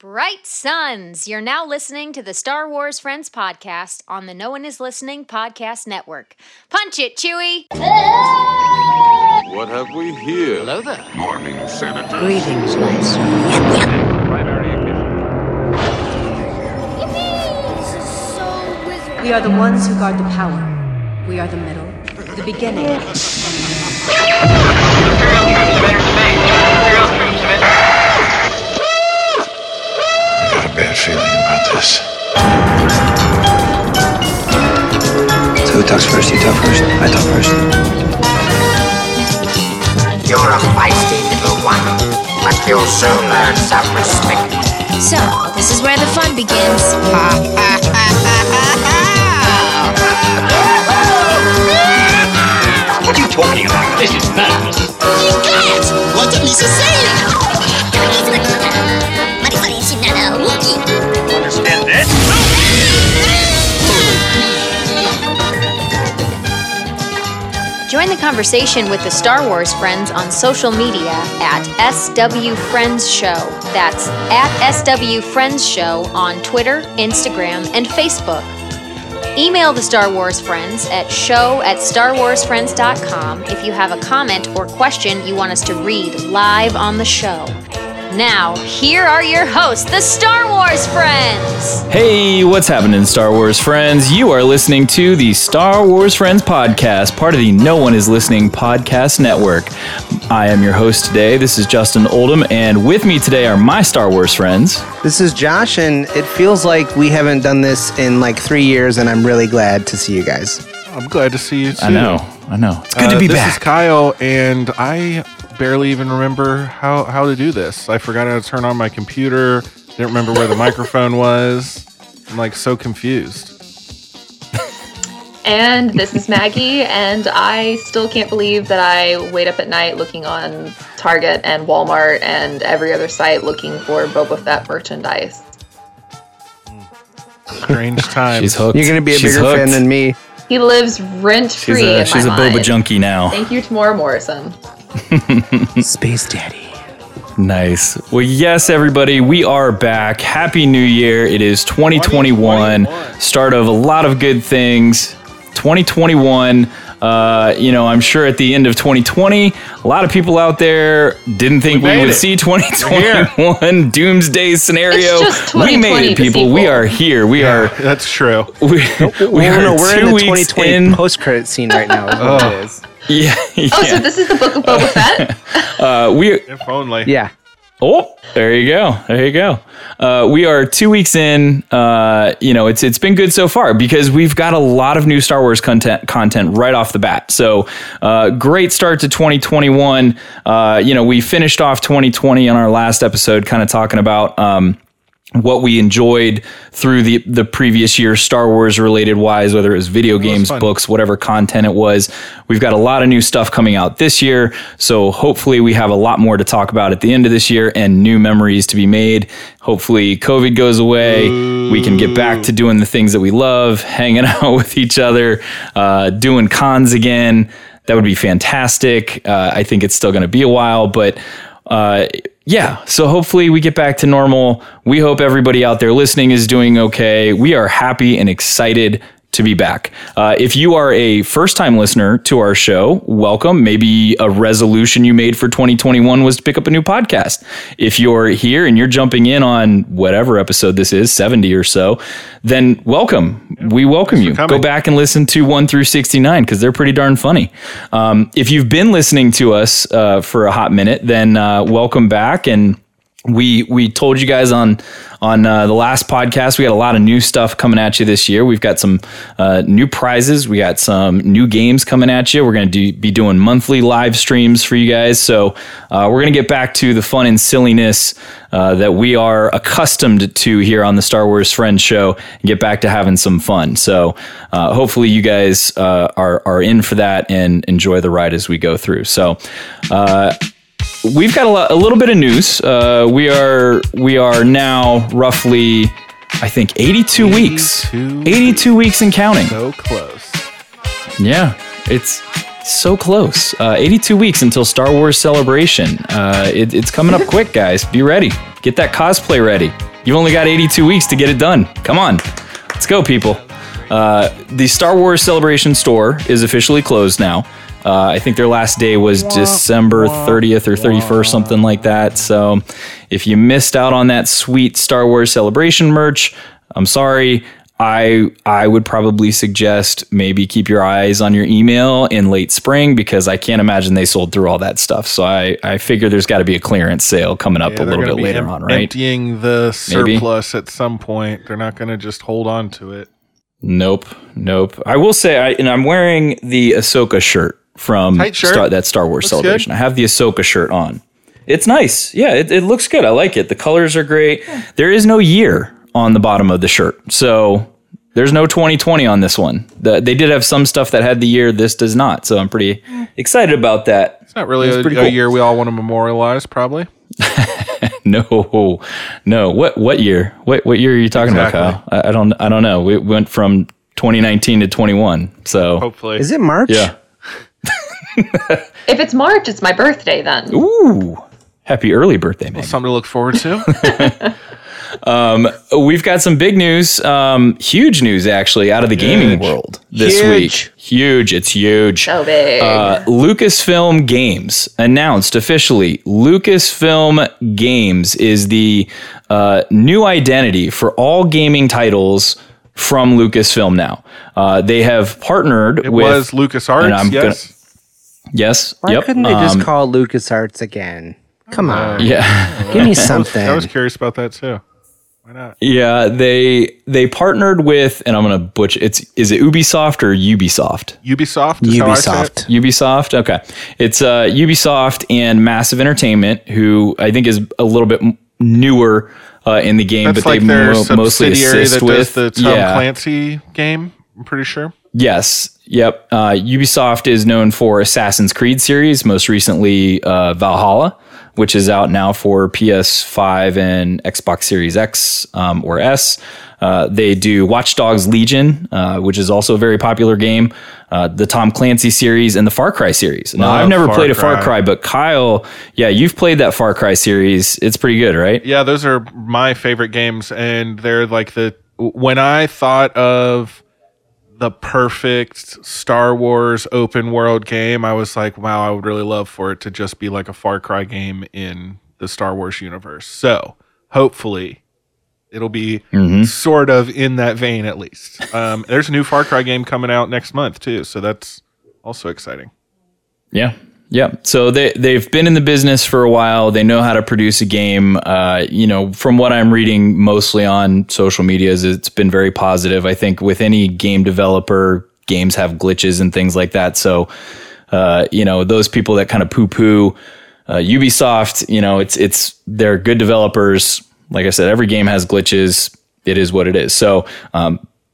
Bright Suns! You're now listening to the Star Wars Friends Podcast on the No One Is Listening Podcast Network. Punch it, Chewie! What have we here? Hello there. Morning, Senator. Greetings, my son. Primary ignition. Yippee! This is so wizard. We are the ones who guard the power. We are the middle, the beginning. Bad feeling about this. So who talks first? You talk first. I talk first. You're a feisty little one, but you'll soon learn some respect. So this is where the fun begins. What are you talking about? This is madness. You can't. What did Lisa say? Understand that? Join the conversation with the Star Wars Friends on social media at SW Friends Show. That's at SW Friends Show on Twitter, Instagram, and Facebook. Email the Star Wars Friends at show@starwarsfriends.com if you have a comment or question you want us to read live on the show. Now, here are your hosts, the Star Wars Friends! Hey, what's happening, Star Wars Friends? You are listening to the Star Wars Friends Podcast, part of the No One Is Listening Podcast Network. I am your host today. This is Justin Oldham, and with me today are my Star Wars friends. This is Josh, and it feels like we haven't done this in like 3 years, and I'm really glad to see you guys. I'm glad to see you, too. I know. It's good to be back. This is Kyle, and I barely even remember how to do this. I forgot how to turn on my computer. Didn't remember where the microphone was. I'm like so confused. And this is Maggie, and I still can't believe that I wait up at night looking on Target and Walmart and every other site looking for Boba Fett merchandise. Strange times. She's hooked. You're going to be a bigger fan than me. He lives rent-free She's a Boba junkie now. Thank you, Tamora Morrison. Space Daddy. Nice. Well, yes, everybody, we are back. Happy New Year. It is 2021. Start of a lot of good things. 2021. I'm sure at the end of 2020, a lot of people out there didn't think we would see 2021 doomsday scenario. We made it, people. We are here. That's true. We're in the 2020 post-credit scene right now. Is what it is. Yeah. Oh, so this is the Book of Boba Fett? If only. Yeah. Oh, there you go. We are 2 weeks in. It's been good so far because we've got a lot of new Star Wars content right off the bat. So great start to 2021. We finished off 2020 on our last episode, kind of talking about what we enjoyed through the previous year, Star Wars related wise, whether it was video games, books, whatever content it was. We've got a lot of new stuff coming out this year. So hopefully we have a lot more to talk about at the end of this year and new memories to be made. Hopefully COVID goes away. We can get back to doing the things that we love, hanging out with each other, doing cons again. That would be fantastic. I think it's still going to be a while, but yeah, so hopefully we get back to normal. We hope everybody out there listening is doing okay. We are happy and excited to be back. If you are a first-time listener to our show, welcome. Maybe a resolution you made for 2021 was to pick up a new podcast. If you're here and you're jumping in on whatever episode this is, 70 or so, then welcome. Yeah, we welcome you. Go back and listen to 1 through 69 because they're pretty darn funny. If you've been listening to us for a hot minute, then welcome back. And we told you guys on the last podcast, we got a lot of new stuff coming at you this year. We've got some new prizes. We got some new games coming at you. We're going to be doing monthly live streams for you guys. So we're going to get back to the fun and silliness that we are accustomed to here on the Star Wars Friends Show and get back to having some fun. So hopefully you guys are in for that and enjoy the ride as we go through. So we've got a little bit of news. We are now roughly, I think, 82 weeks and counting. So close. Yeah, it's so close. 82 weeks until Star Wars Celebration. It's coming up quick, guys. Be ready. Get that cosplay ready. You've only got 82 weeks to get it done. Come on. Let's go, people. The Star Wars Celebration store is officially closed now. I think their last day was December 30th or 31st, something like that. So if you missed out on that sweet Star Wars Celebration merch, I'm sorry. I would probably suggest maybe keep your eyes on your email in late spring, because I can't imagine they sold through all that stuff. So I figure there's got to be a clearance sale coming up a little bit later on, right? Emptying the surplus at some point. They're not going to just hold on to it. Nope. I will say, and I'm wearing the Ahsoka shirt from that Star Wars looks Celebration. Good. I have the Ahsoka shirt on. It's nice. Yeah, it looks good. I like it. The colors are great. There is no year on the bottom of the shirt. So there's no 2020 on this one. They did have some stuff that had the year. This does not. So I'm pretty excited about that. It's not really a cool year we all want to memorialize, probably. No. What year? What year are you talking about, Kyle? I don't know. We went from 2019 to 21. So hopefully. Is it March? Yeah. If it's March, it's my birthday then. Ooh. Happy early birthday, man. Well, something to look forward to. We've got some big news, huge news actually out of the gaming world this week. Huge. It's huge. So big. Lucasfilm Games announced officially. Lucasfilm Games is the new identity for all gaming titles from Lucasfilm now. They have partnered with LucasArts. Yes. Why couldn't they just call LucasArts again? Come on. Yeah. Give me something. I was curious about that too. Why not? Yeah, they partnered with, and I'm going to butcher. Is it Ubisoft or Ubisoft? Ubisoft. Is how I say it. Ubisoft. Okay, it's Ubisoft and Massive Entertainment, who I think is a little bit newer in the game, but like they mostly assist with the Tom Clancy game. I'm pretty sure. Yes. Yep. Ubisoft is known for Assassin's Creed series, most recently Valhalla, which is out now for PS5 and Xbox Series X or S. They do Watch Dogs Legion, which is also a very popular game, the Tom Clancy series, and the Far Cry series. Now, I've never played a Far Cry, but Kyle, you've played that Far Cry series. It's pretty good, right? Yeah, those are my favorite games, and they're like when I thought of the perfect Star Wars open world game, I was like, wow, I would really love for it to just be like a Far Cry game in the Star Wars universe. So hopefully it'll be sort of in that vein at least. There's a new Far Cry game coming out next month too, so that's also exciting. Yeah. Yeah, so they've been in the business for a while. They know how to produce a game. From what I'm reading mostly on social media, it's been very positive. I think with any game developer, games have glitches and things like that. So, those people that kind of poo-poo Ubisoft, it's they're good developers. Like I said, every game has glitches. It is what it is. So,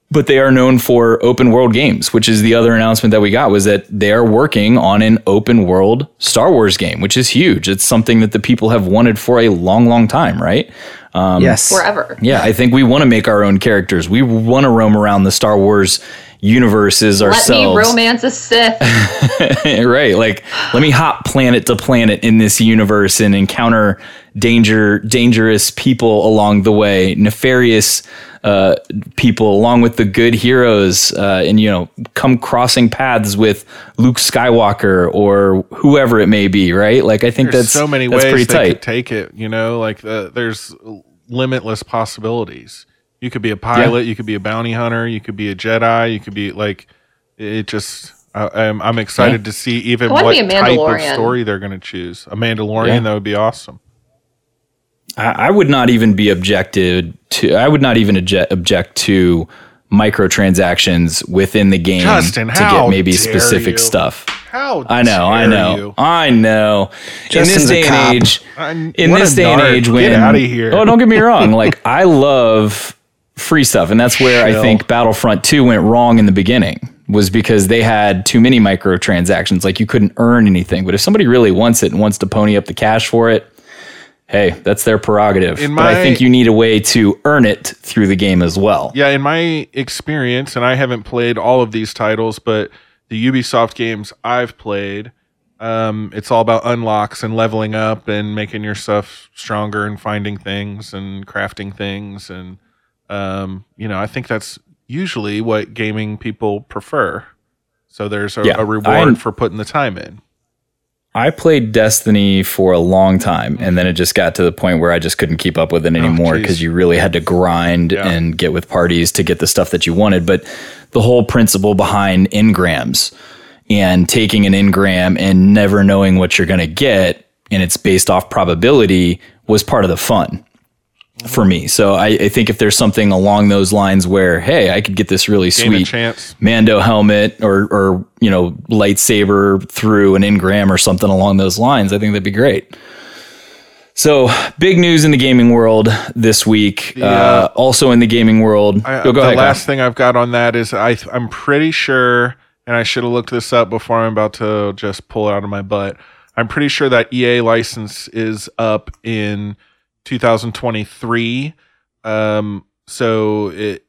but they are known for open world games, which is the other announcement that we got, was that they are working on an open world Star Wars game, which is huge. It's something that the people have wanted for a long, long time, right? Yes. Forever. Yeah, I think we want to make our own characters. We want to roam around the Star Wars universes ourselves. Let me romance a Sith. Right. Like, let me hop planet to planet in this universe and encounter dangerous people along the way, nefarious people, along with the good heroes, and come crossing paths with Luke Skywalker or whoever it may be, right? Like, I think there's so many ways pretty tight. Could take it, like there's limitless possibilities. You could be a pilot, you could be a bounty hunter, you could be a Jedi, you could be like, it just. I'm excited to see even what type of story they're going to choose. A Mandalorian, that would be awesome. I would not even object to microtransactions within the game, Justin, to get maybe specific stuff. How dare you. I know. Justin's in this day and age, get out of here. Oh, don't get me wrong. Like, I love free stuff, and that's where I think Battlefront 2 went wrong in the beginning, was because they had too many microtransactions. Like, you couldn't earn anything. But if somebody really wants it and wants to pony up the cash for it, hey, that's their prerogative. But I think you need a way to earn it through the game as well. Yeah, in my experience, and I haven't played all of these titles, but the Ubisoft games I've played, It's all about unlocks and leveling up and making your stuff stronger and finding things and crafting things. And, you know, I think that's usually what gaming people prefer. So there's a reward for putting the time in. I played Destiny for a long time, and then it just got to the point where I just couldn't keep up with it anymore because you really had to grind and get with parties to get the stuff that you wanted. But the whole principle behind engrams and taking an engram and never knowing what you're going to get, and it's based off probability, was part of the fun for me. So I think if there's something along those lines where, hey, I could get this really sweet Mando helmet or you know, lightsaber through an engram or something along those lines, I think that'd be great. So big news in the gaming world this week. Also in the gaming world. The last thing I've got on that is I'm pretty sure, and I should have looked this up before I'm about to just pull it out of my butt. I'm pretty sure that EA license is up in 2023. So it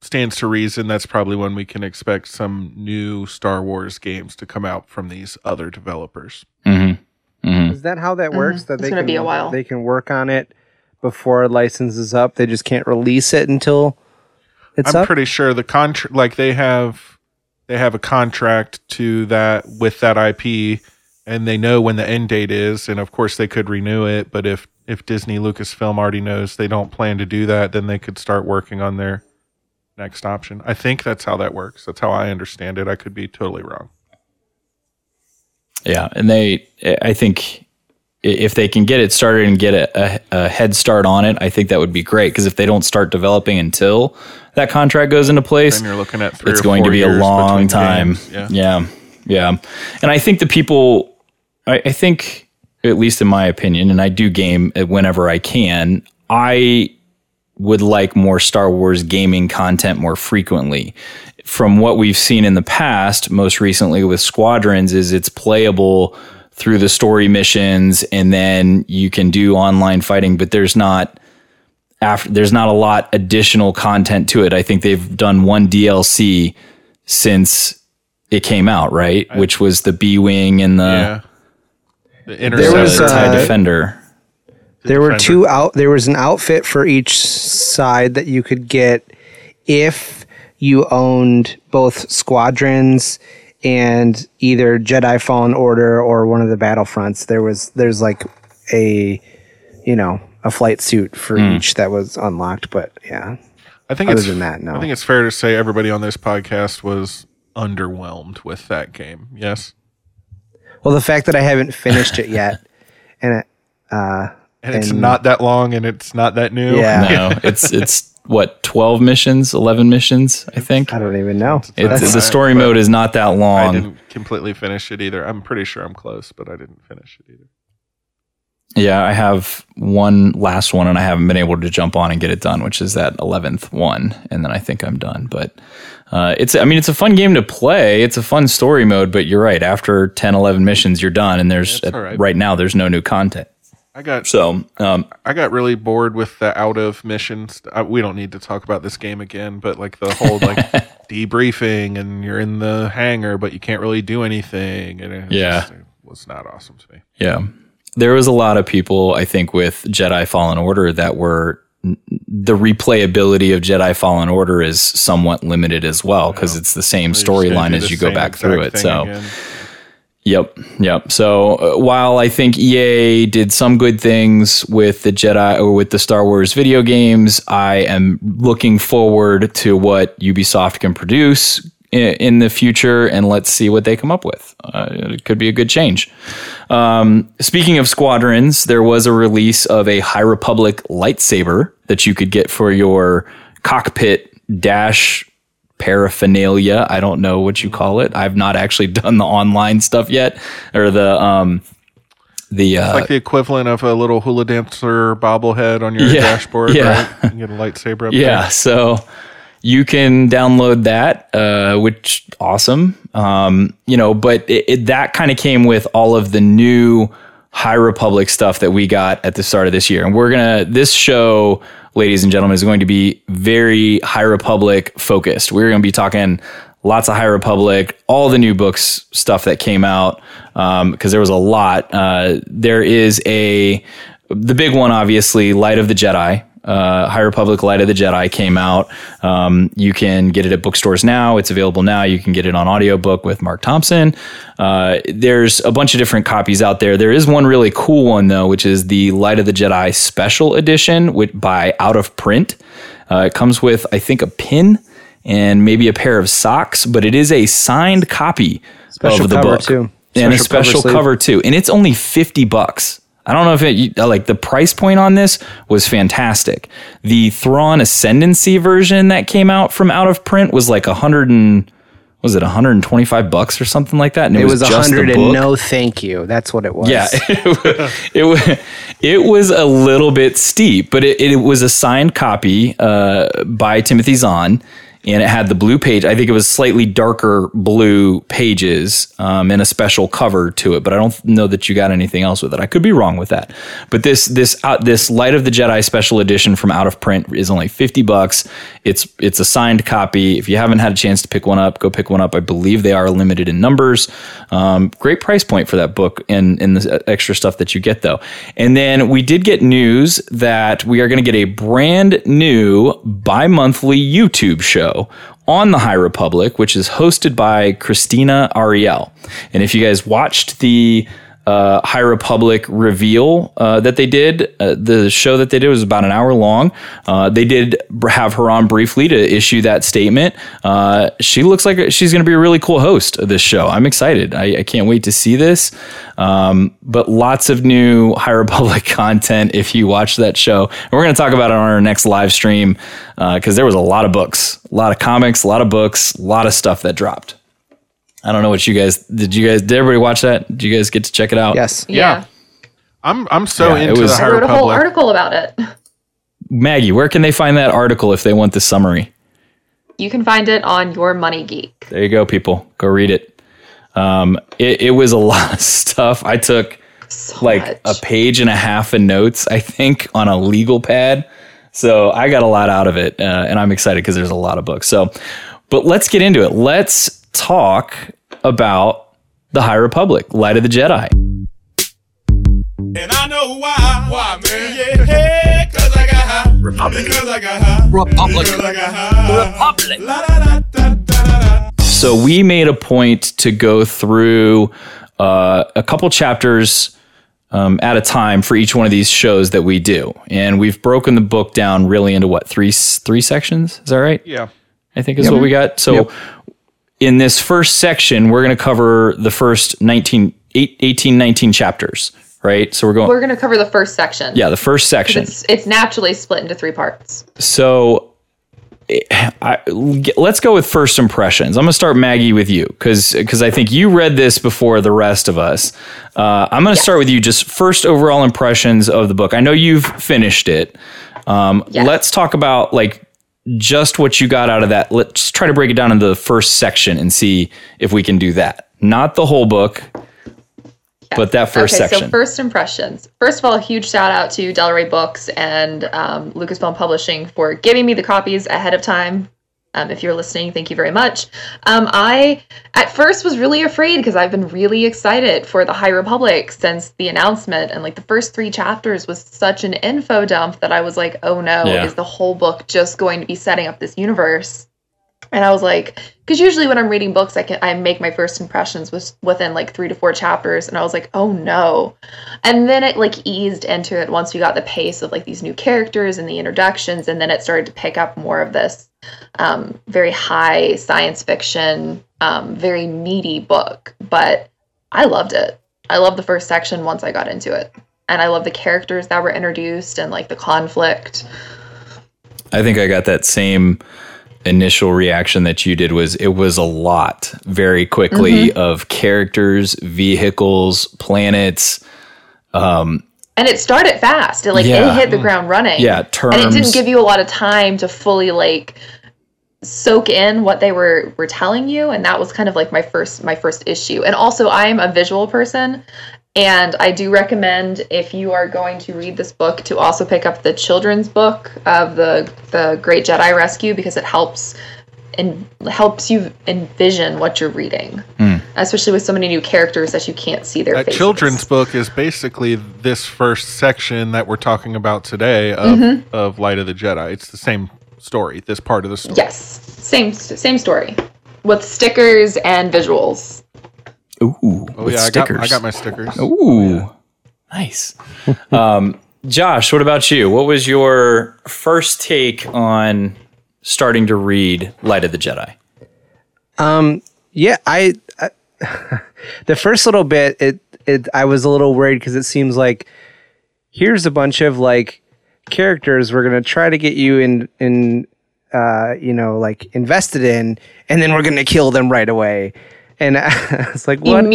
stands to reason that's probably when we can expect some new Star Wars games to come out from these other developers. Mm-hmm. Mm-hmm. Is that how that works? That it's going to be a while. They can work on it before a license is up. They just can't release it until it's up? I'm pretty sure the contract, like they have a contract to that with that IP, and they know when the end date is, and of course they could renew it, but if Disney Lucasfilm already knows they don't plan to do that, then they could start working on their next option. I think that's how that works. That's how I understand it. I could be totally wrong. Yeah, and I think if they can get it started and get a head start on it, I think that would be great, because if they don't start developing until that contract goes into place, then you're looking at it's going to be a long time. Yeah. And I think the people, I think, at least in my opinion, and I do game whenever I can, I would like more Star Wars gaming content more frequently. From what we've seen in the past, most recently with Squadrons, is it's playable through the story missions, and then you can do online fighting, but there's not a lot additional content to it. I think they've done one DLC since it came out, right? Which was the B-Wing and the TIE Defender. There were two out. There was an outfit for each side that you could get if you owned both Squadrons and either Jedi Fallen Order or one of the Battlefronts. There's like a flight suit for each that was unlocked. But yeah, I think other than that, no. I think it's fair to say everybody on this podcast was underwhelmed with that game. Yes. Well, the fact that I haven't finished it yet, and it's not that long, and it's not that new. Yeah, no, it's what, 12 missions, 11 missions, I think. I don't even know. The story mode is not that long. I didn't completely finish it either. I'm pretty sure I'm close, but I didn't finish it either. Yeah, I have one last one, and I haven't been able to jump on and get it done, which is that 11th one, and then I think I'm done. But it's a fun game to play. It's a fun story mode, but you're right. After 10, 11 missions, you're done, and right now there's no new content. I got really bored with the out of missions. We don't need to talk about this game again, but like the whole like debriefing, and you're in the hangar, but you can't really do anything, and it was not awesome to me. Yeah. There was a lot of people, I think, with Jedi Fallen Order that were... The replayability of Jedi Fallen Order is somewhat limited as well, because it's the same storyline as you go back through it. So, again. Yep. So while I think EA did some good things with the Jedi or with the Star Wars video games, I am looking forward to what Ubisoft can produce in the future, and let's see what they come up with. It could be a good change. Speaking of Squadrons, there was a release of a High Republic lightsaber that you could get for your cockpit dash paraphernalia. I don't know what you call it. I've not actually done the online stuff yet, or it's like the equivalent of a little hula dancer bobblehead on your dashboard, right? You get a lightsaber up there. So you can download that, which awesome. But that kind of came with all of the new High Republic stuff that we got at the start of this year. And this show, ladies and gentlemen, is going to be very High Republic focused. We're going to be talking lots of High Republic, all the new books stuff that came out, because there was a lot. There is the big one, obviously, Light of the Jedi. High Republic Light of the Jedi came out. You can get it at bookstores now. It's available now. You can get it on audiobook with Mark Thompson. There's a bunch of different copies out there. There is one really cool one, though, which is the Light of the Jedi Special Edition by Out of Print. It comes with, I think, a pin and maybe a pair of socks, but it is a signed copy of the book. And a special cover, too. And it's only $50. I don't know if the price point on this was fantastic. The Thrawn Ascendancy version that came out from Out of Print was like $125 or something like that. And it was $100 and no thank you. That's what it was. Yeah. It was a little bit steep, but it was a signed copy by Timothy Zahn. And it had the blue page. I think it was slightly darker blue pages and a special cover to it. But I don't know that you got anything else with it. I could be wrong with that. But this Light of the Jedi Special Edition from Out of Print is only $50. It's a signed copy. If you haven't had a chance to pick one up, go pick one up. I believe they are limited in numbers. Great price point for that book and the extra stuff that you get, though. And then we did get news that we are going to get a brand new bi-monthly YouTube show on the High Republic, which is hosted by Christina Ariel. And if you guys watched the High Republic reveal that they did, the show that they did was about an hour long. They did have her on briefly to issue that statement. She looks like she's going to be a really cool host of this show. I'm excited. I can't wait to see this. But lots of new High Republic content if you watch that show. And we're going to talk about it on our next live stream because there was a lot of books, a lot of comics, a lot of books, a lot of stuff that dropped. I don't know what you guys did everybody watch that? Did you guys get to check it out? Yes. Yeah. I'm into the High Republic. I wrote a whole article about it. Maggie, where can they find that article if they want the summary? You can find it on Your Money Geek. There you go, people. Go read it. It was a lot of stuff. I took a page and a half of notes, I think, on a legal pad. So I got a lot out of it, and I'm excited because there's a lot of books. But let's get into it. Let's talk about the High Republic, Light of the Jedi. And I know why, man. Yeah, hey, cause I got high. Republic. Because I got high. Republic. Because I got high. Republic. La, da, da, da, da. So we made a point to go through a couple chapters at a time for each one of these shows that we do, and we've broken the book down really into what three sections. Is that right? Yeah, I think is what we got. So. Yep. In this first section, we're going to cover the first 18, 19 chapters, right? So we're going to cover the first section. Yeah, the first section. It's naturally split into three parts. So let's go with first impressions. I'm going to start, Maggie, with you because I think you read this before the rest of us. I'm going to start with you, just first overall impressions of the book. I know you've finished it. Let's talk about just what you got out of that. Let's try to break it down into the first section and see if we can do that. Not the whole book, but that first section. So first impressions. First of all, a huge shout out to Del Rey Books and Lucasfilm Publishing for giving me the copies ahead of time. If you're listening, thank you very much. I, at first, was really afraid because I've been really excited for the High Republic since the announcement. And the first three chapters was such an info dump that I was like, oh no, is the whole book just going to be setting up this universe? And I was like, because usually when I'm reading books, I make my first impressions within 3 to 4 chapters. And I was like, oh no. And then it eased into it once we got the pace of these new characters and the introductions. And then it started to pick up more of this very high science fiction, very meaty book, but I loved it. I loved the first section once I got into it, and I love the characters that were introduced and the conflict. I think I got that same initial reaction that you did. Was it was a lot very quickly of characters, vehicles, planets, and it started fast. It it hit the ground running. Yeah, terms. And it didn't give you a lot of time to fully soak in what they were telling you. And that was kind of my first issue. And also, I'm a visual person, and I do recommend, if you are going to read this book, to also pick up the children's book of the Great Jedi Rescue, because it helps and helps you envision what you're reading, especially with so many new characters that you can't see their faces. A children's book is basically this first section that we're talking about today of Light of the Jedi. It's the same story, this part of the story. Yes, same story with stickers and visuals. Ooh, oh, with stickers. I got my stickers. Ooh, oh, yeah. Nice. Josh, what about you? What was your first take on starting to read Light of the Jedi? I the first little bit, I was a little worried because it seems like here's a bunch of like characters we're gonna try to get you invested in, and then we're gonna kill them right away. And I was like, what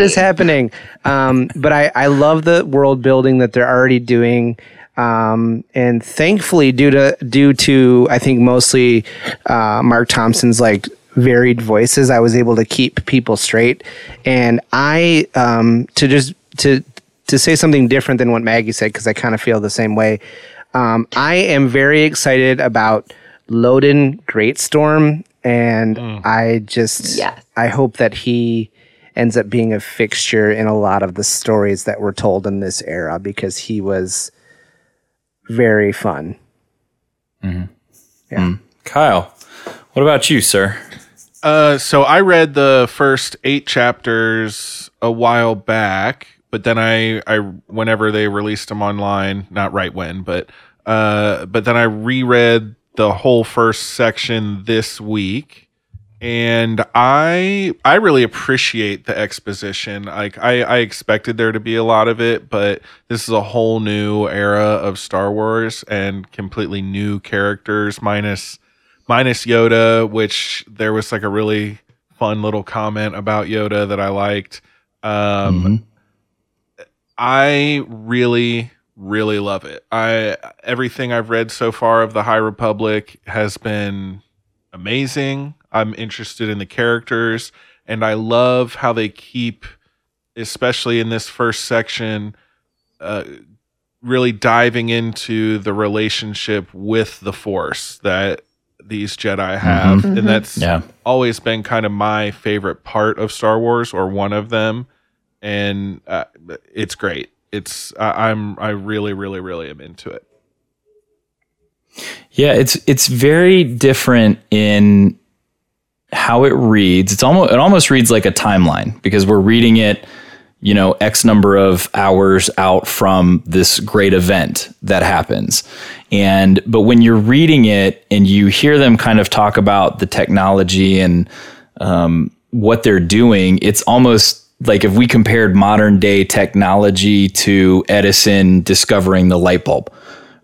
is happening? But I love the world building that they're already doing. And thankfully, due to I think mostly Mark Thompson's like varied voices, I was able to keep people straight. And I to say something different than what Maggie said, because I kind of feel the same way. I am very excited about Loden Greatstorm. And I hope that he ends up being a fixture in a lot of the stories that were told in this era, because he was very fun. Mm-hmm. Yeah. Kyle, what about you, sir? So I read the first 8 chapters a while back, but then I whenever they released them online, not right when, but then I reread the whole first section this week, and I really appreciate the exposition. Like I expected there to be a lot of it, but this is a whole new era of Star Wars and completely new characters, minus Yoda, which there was like a really fun little comment about Yoda that I liked. I really love it. Everything I've read so far of the High Republic has been amazing. I'm interested in the characters, and I love how they keep, especially in this first section, really diving into the relationship with the Force that these Jedi have. And that's always been kind of my favorite part of Star Wars, or one of them. And it's great. I really am into it. Yeah, it's very different in how it reads. It almost reads like a timeline, because we're reading it, X number of hours out from this great event that happens. But when you're reading it and you hear them kind of talk about the technology and what they're doing, it's almost like if we compared modern day technology to Edison discovering the light bulb,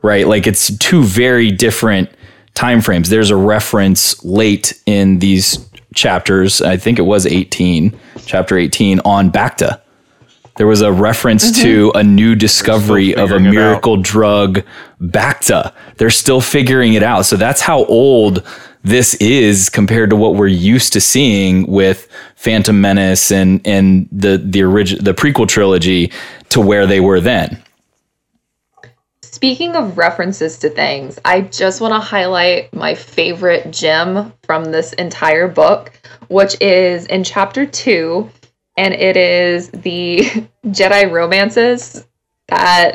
right? Like it's two very different timeframes. There's a reference late in these chapters. I think it was chapter 18 on Bacta. There was a reference to a new discovery of a miracle drug, Bacta. They're still figuring it out. So that's how old this is compared to what we're used to seeing with Phantom Menace and the prequel trilogy, to where they were then. Speaking of references to things, I just want to highlight my favorite gem from this entire book, which is in chapter 2, and it is the Jedi romances that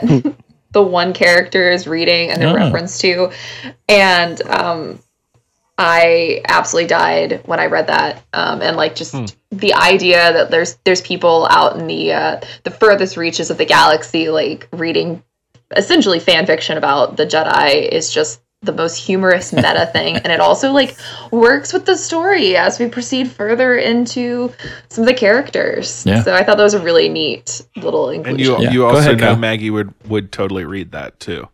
the one character is reading and they're referenced to. And I absolutely died when I read that, and like just the idea that there's people out in the furthest reaches of the galaxy, like reading essentially fan fiction about the Jedi, is just the most humorous meta thing, and it also like works with the story as we proceed further into some of the characters. Yeah. So I thought that was a really neat little inclusion. And you also know Maggie would totally read that too.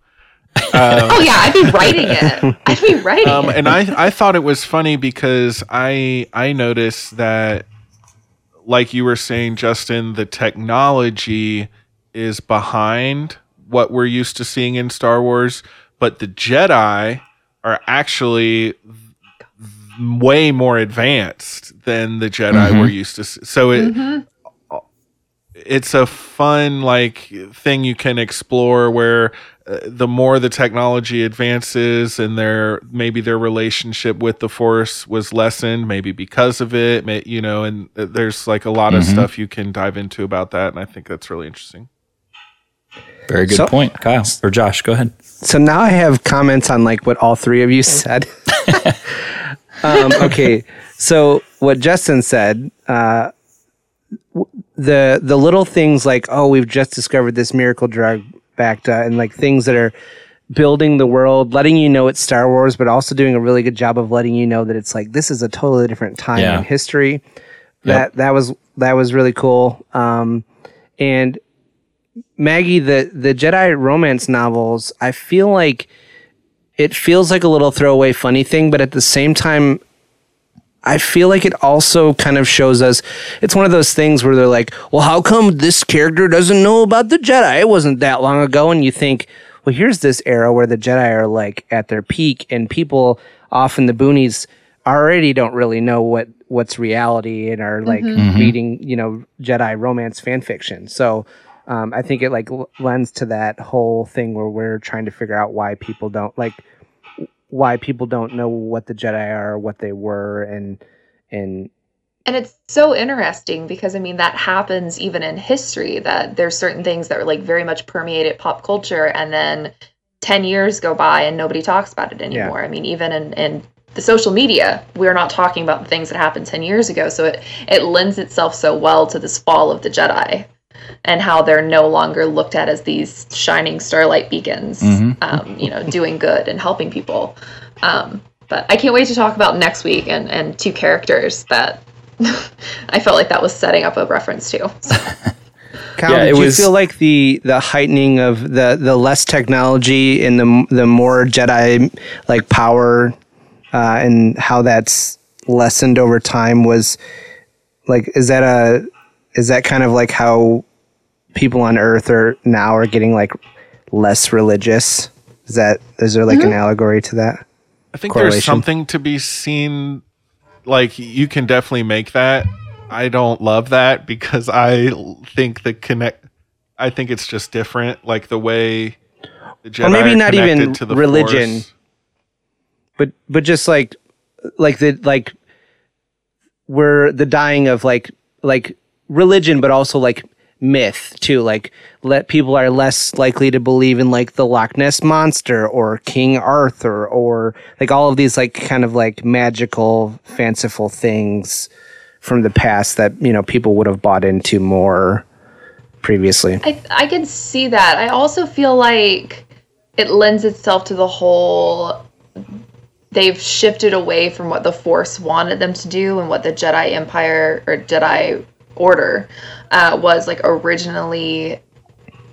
I'd be writing it. And I thought it was funny because I noticed that, like you were saying, Justin, the technology is behind what we're used to seeing in Star Wars, but the Jedi are actually way more advanced than the Jedi we're used to. So it. It's a fun like thing you can explore, where the more the technology advances and maybe their relationship with the Force was lessened, maybe because of it, you know, and there's like a lot of stuff you can dive into about that. And I think that's really interesting. Very good point, Kyle or Josh. Go ahead. So now I have comments on like what all three of you said. Okay. So what Justin said, the little things like, oh, we've just discovered this miracle drug, and like things that are building the world, letting you know it's Star Wars, but also doing a really good job of letting you know that it's like this is a totally different time in history. That was really cool. And Maggie, the Jedi romance novels, I feel like it feels like a little throwaway funny thing, but at the same time, I feel like it also kind of shows us, it's one of those things where they're like, well, how come this character doesn't know about the Jedi? It wasn't that long ago. And you think, well, here's this era where the Jedi are like at their peak and people off in the boonies already don't really know what's reality and are like reading, you know, Jedi romance fan fiction. So I think it like lends to that whole thing where we're trying to figure out why people don't like, why people don't know what the Jedi are, what they were, and it's so interesting because I mean that happens even in history, that there's certain things that were like very much permeated pop culture, and then 10 years go by and nobody talks about it anymore. Yeah. I mean, even in the social media, we're not talking about the things that happened 10 years ago. So it lends itself so well to this fall of the Jedi and how they're no longer looked at as these shining starlight beacons, you know, doing good and helping people. But I can't wait to talk about next week and two characters that I felt like that was setting up a reference to. So. Kyle, did you feel like the heightening of the less technology and the more Jedi like power and how that's lessened over time was like, is that kind of like how people on Earth are now getting like less religious? Is there like an allegory to that? I think there's something to be seen. Like you can definitely make that. I don't love that because I think I think it's just different. Like the way the Jedi are connected to the religion, Force. but just like we're the dying of like. Religion, but also like myth too. Like, people are less likely to believe in like the Loch Ness monster or King Arthur or like all of these like kind of like magical, fanciful things from the past that, you know, people would have bought into more previously. I can see that. I also feel like it lends itself to the whole. They've shifted away from what the Force wanted them to do and what the Jedi Empire or Jedi Order was like originally,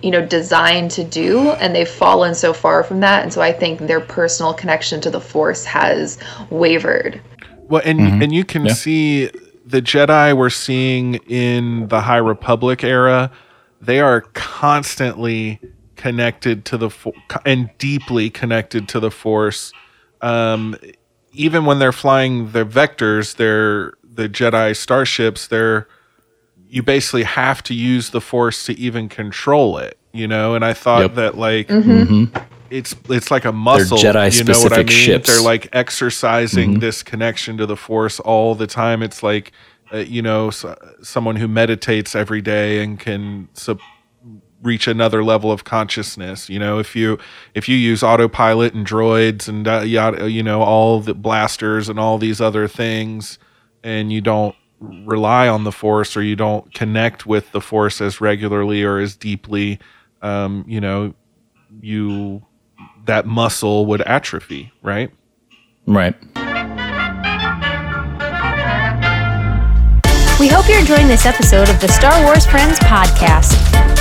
you know, designed to do, and they've fallen so far from that, and so I think their personal connection to the Force has wavered. Well, and and you can see the Jedi we're seeing in the High Republic era, they are constantly connected to the and deeply connected to the Force. Even when they're flying the vectors, the Jedi starships, you basically have to use the Force to even control it, you know? And I thought that like, it's like a muscle, they're Jedi you know what I mean? Ships. They're like exercising this connection to the Force all the time. It's like, you know, someone who meditates every day and can reach another level of consciousness. You know, if you use autopilot and droids and, you know, all the blasters and all these other things, and you don't rely on the Force, or you don't connect with the Force as regularly or as deeply, you know, that muscle would atrophy, right? Right. We hope you're enjoying this episode of the Star Wars Friends Podcast.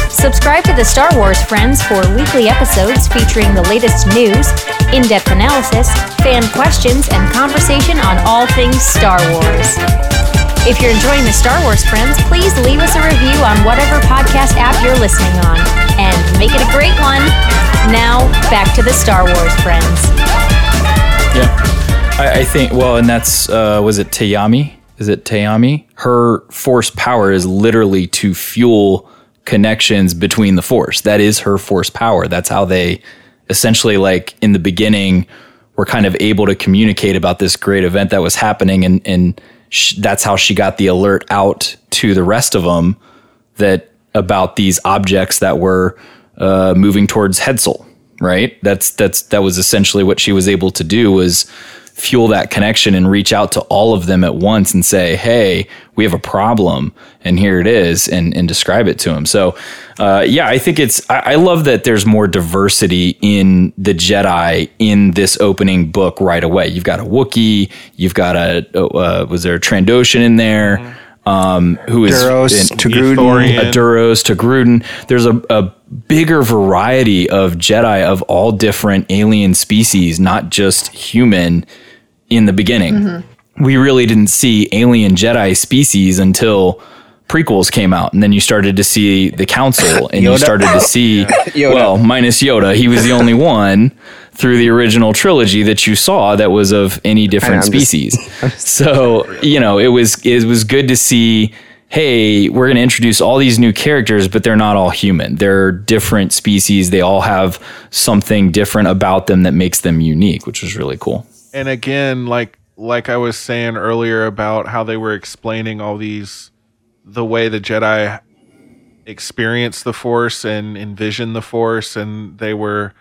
Subscribe to the Star Wars Friends for weekly episodes featuring the latest news, in-depth analysis, fan questions, and conversation on all things Star Wars. If you're enjoying the Star Wars Friends, please leave us a review on whatever podcast app you're listening on, and make it a great one. Now, back to the Star Wars Friends. Yeah, I think, well, and that's, was it Tai'ami? Her Force power is literally to fuel connections between the Force. That is her Force power. That's how they essentially, like, in the beginning, were kind of able to communicate about this great event that was happening. And that's how she got the alert out to the rest of them that about these objects that were moving towards Hetzal. Right. That was essentially what she was able to do, was fuel that connection and reach out to all of them at once and say, hey, we have a problem and here it is, and describe it to them. So, I think I love that there's more diversity in the Jedi in this opening book right away. You've got a Wookiee, you've got was there a Trandoshan in there? Mm-hmm. Who is Duros to Gruden? A Duros to Gruden. There's a bigger variety of Jedi of all different alien species, not just human. In the beginning, we really didn't see alien Jedi species until prequels came out, and then you started to see the Council, and you started to see well, minus Yoda, he was the only one through the original trilogy that you saw that was of any different species. So, you know, it was good to see, hey, we're going to introduce all these new characters, but they're not all human. They're different species. They all have something different about them that makes them unique, which was really cool. And again, like I was saying earlier about how they were explaining all these, the way the Jedi experience the Force and envision the Force, and they were,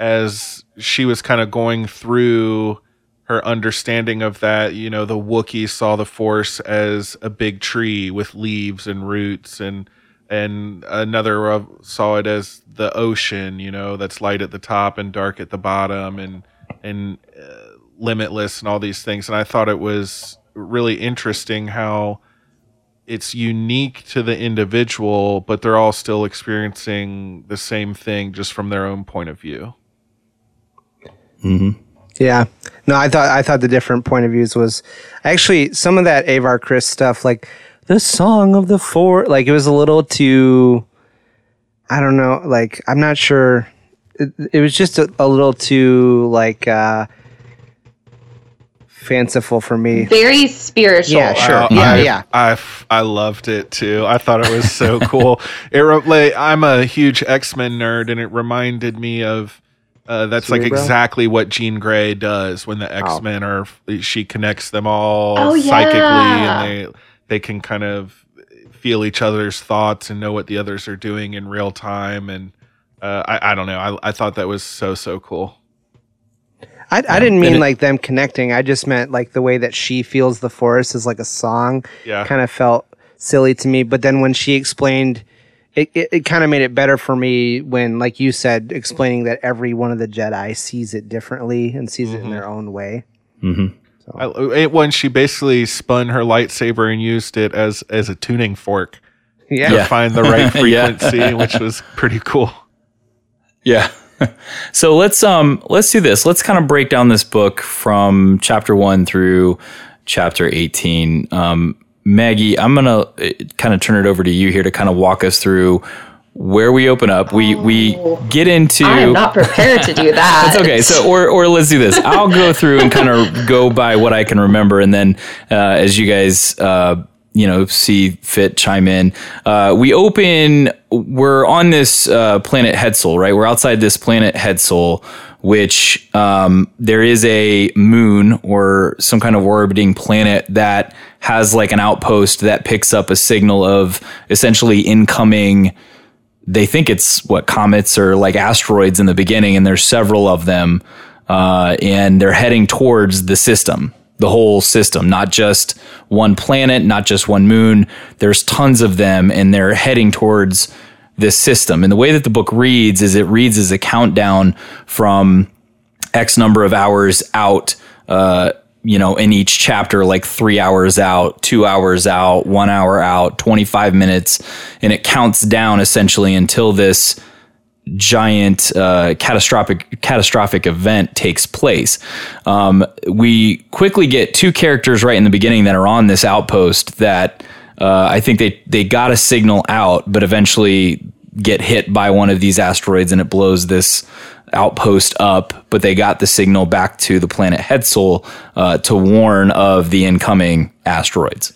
as she was kind of going through her understanding of that, you know, the Wookiee saw the Force as a big tree with leaves and roots, and another saw it as the ocean, you know, that's light at the top and dark at the bottom, and limitless and all these things. And I thought it was really interesting how it's unique to the individual, but they're all still experiencing the same thing just from their own point of view. Mm-hmm. Yeah. No, I thought the different point of views was actually some of that Avar Kriss stuff, like the song of the Force, like it was a little too, I don't know, like I'm not sure. It was just a little too like fanciful for me. Very spiritual. Yeah, sure. I loved it too. I thought it was so cool. I'm a huge X-Men nerd, and it reminded me of that's Cerebro? Like exactly what Jean Grey does when the X-Men are. She connects them all psychically, and they can kind of feel each other's thoughts and know what the others are doing in real time. And I don't know. I thought that was so cool. I didn't mean like them connecting. I just meant like the way that she feels the Force is like a song. Yeah. Kind of felt silly to me. But then when she explained, it kind of made it better for me when, like you said, explaining that every one of the Jedi sees it differently and sees it in their own way. Mm-hmm. So. When she basically spun her lightsaber and used it as a tuning fork to find the right frequency, which was pretty cool. Yeah. So let's do this. Let's kind of break down this book from chapter 1 through chapter 18. Maggie, I'm going to kind of turn it over to you here to kind of walk us through where we open up. We get into... I am not prepared to do that. That's okay. So, or let's do this. I'll go through and kind of go by what I can remember. And then as you guys... see fit, chime in. We're on this planet Hetzal, right? We're outside this planet Hetzal, which there is a moon or some kind of orbiting planet that has like an outpost that picks up a signal of essentially incoming, they think it's comets or like asteroids in the beginning, and there's several of them, and they're heading towards the system. The whole system, not just one planet, not just one moon. There's tons of them, and they're heading towards this system. And the way that the book reads is it reads as a countdown from X number of hours out, in each chapter, like 3 hours out, 2 hours out, 1 hour out, 25 minutes. And it counts down essentially until this giant catastrophic event takes place. We quickly get two characters right in the beginning that are on this outpost that I think they got a signal out, but eventually get hit by one of these asteroids and it blows this outpost up. But they got the signal back to the planet Hetzal to warn of the incoming asteroids.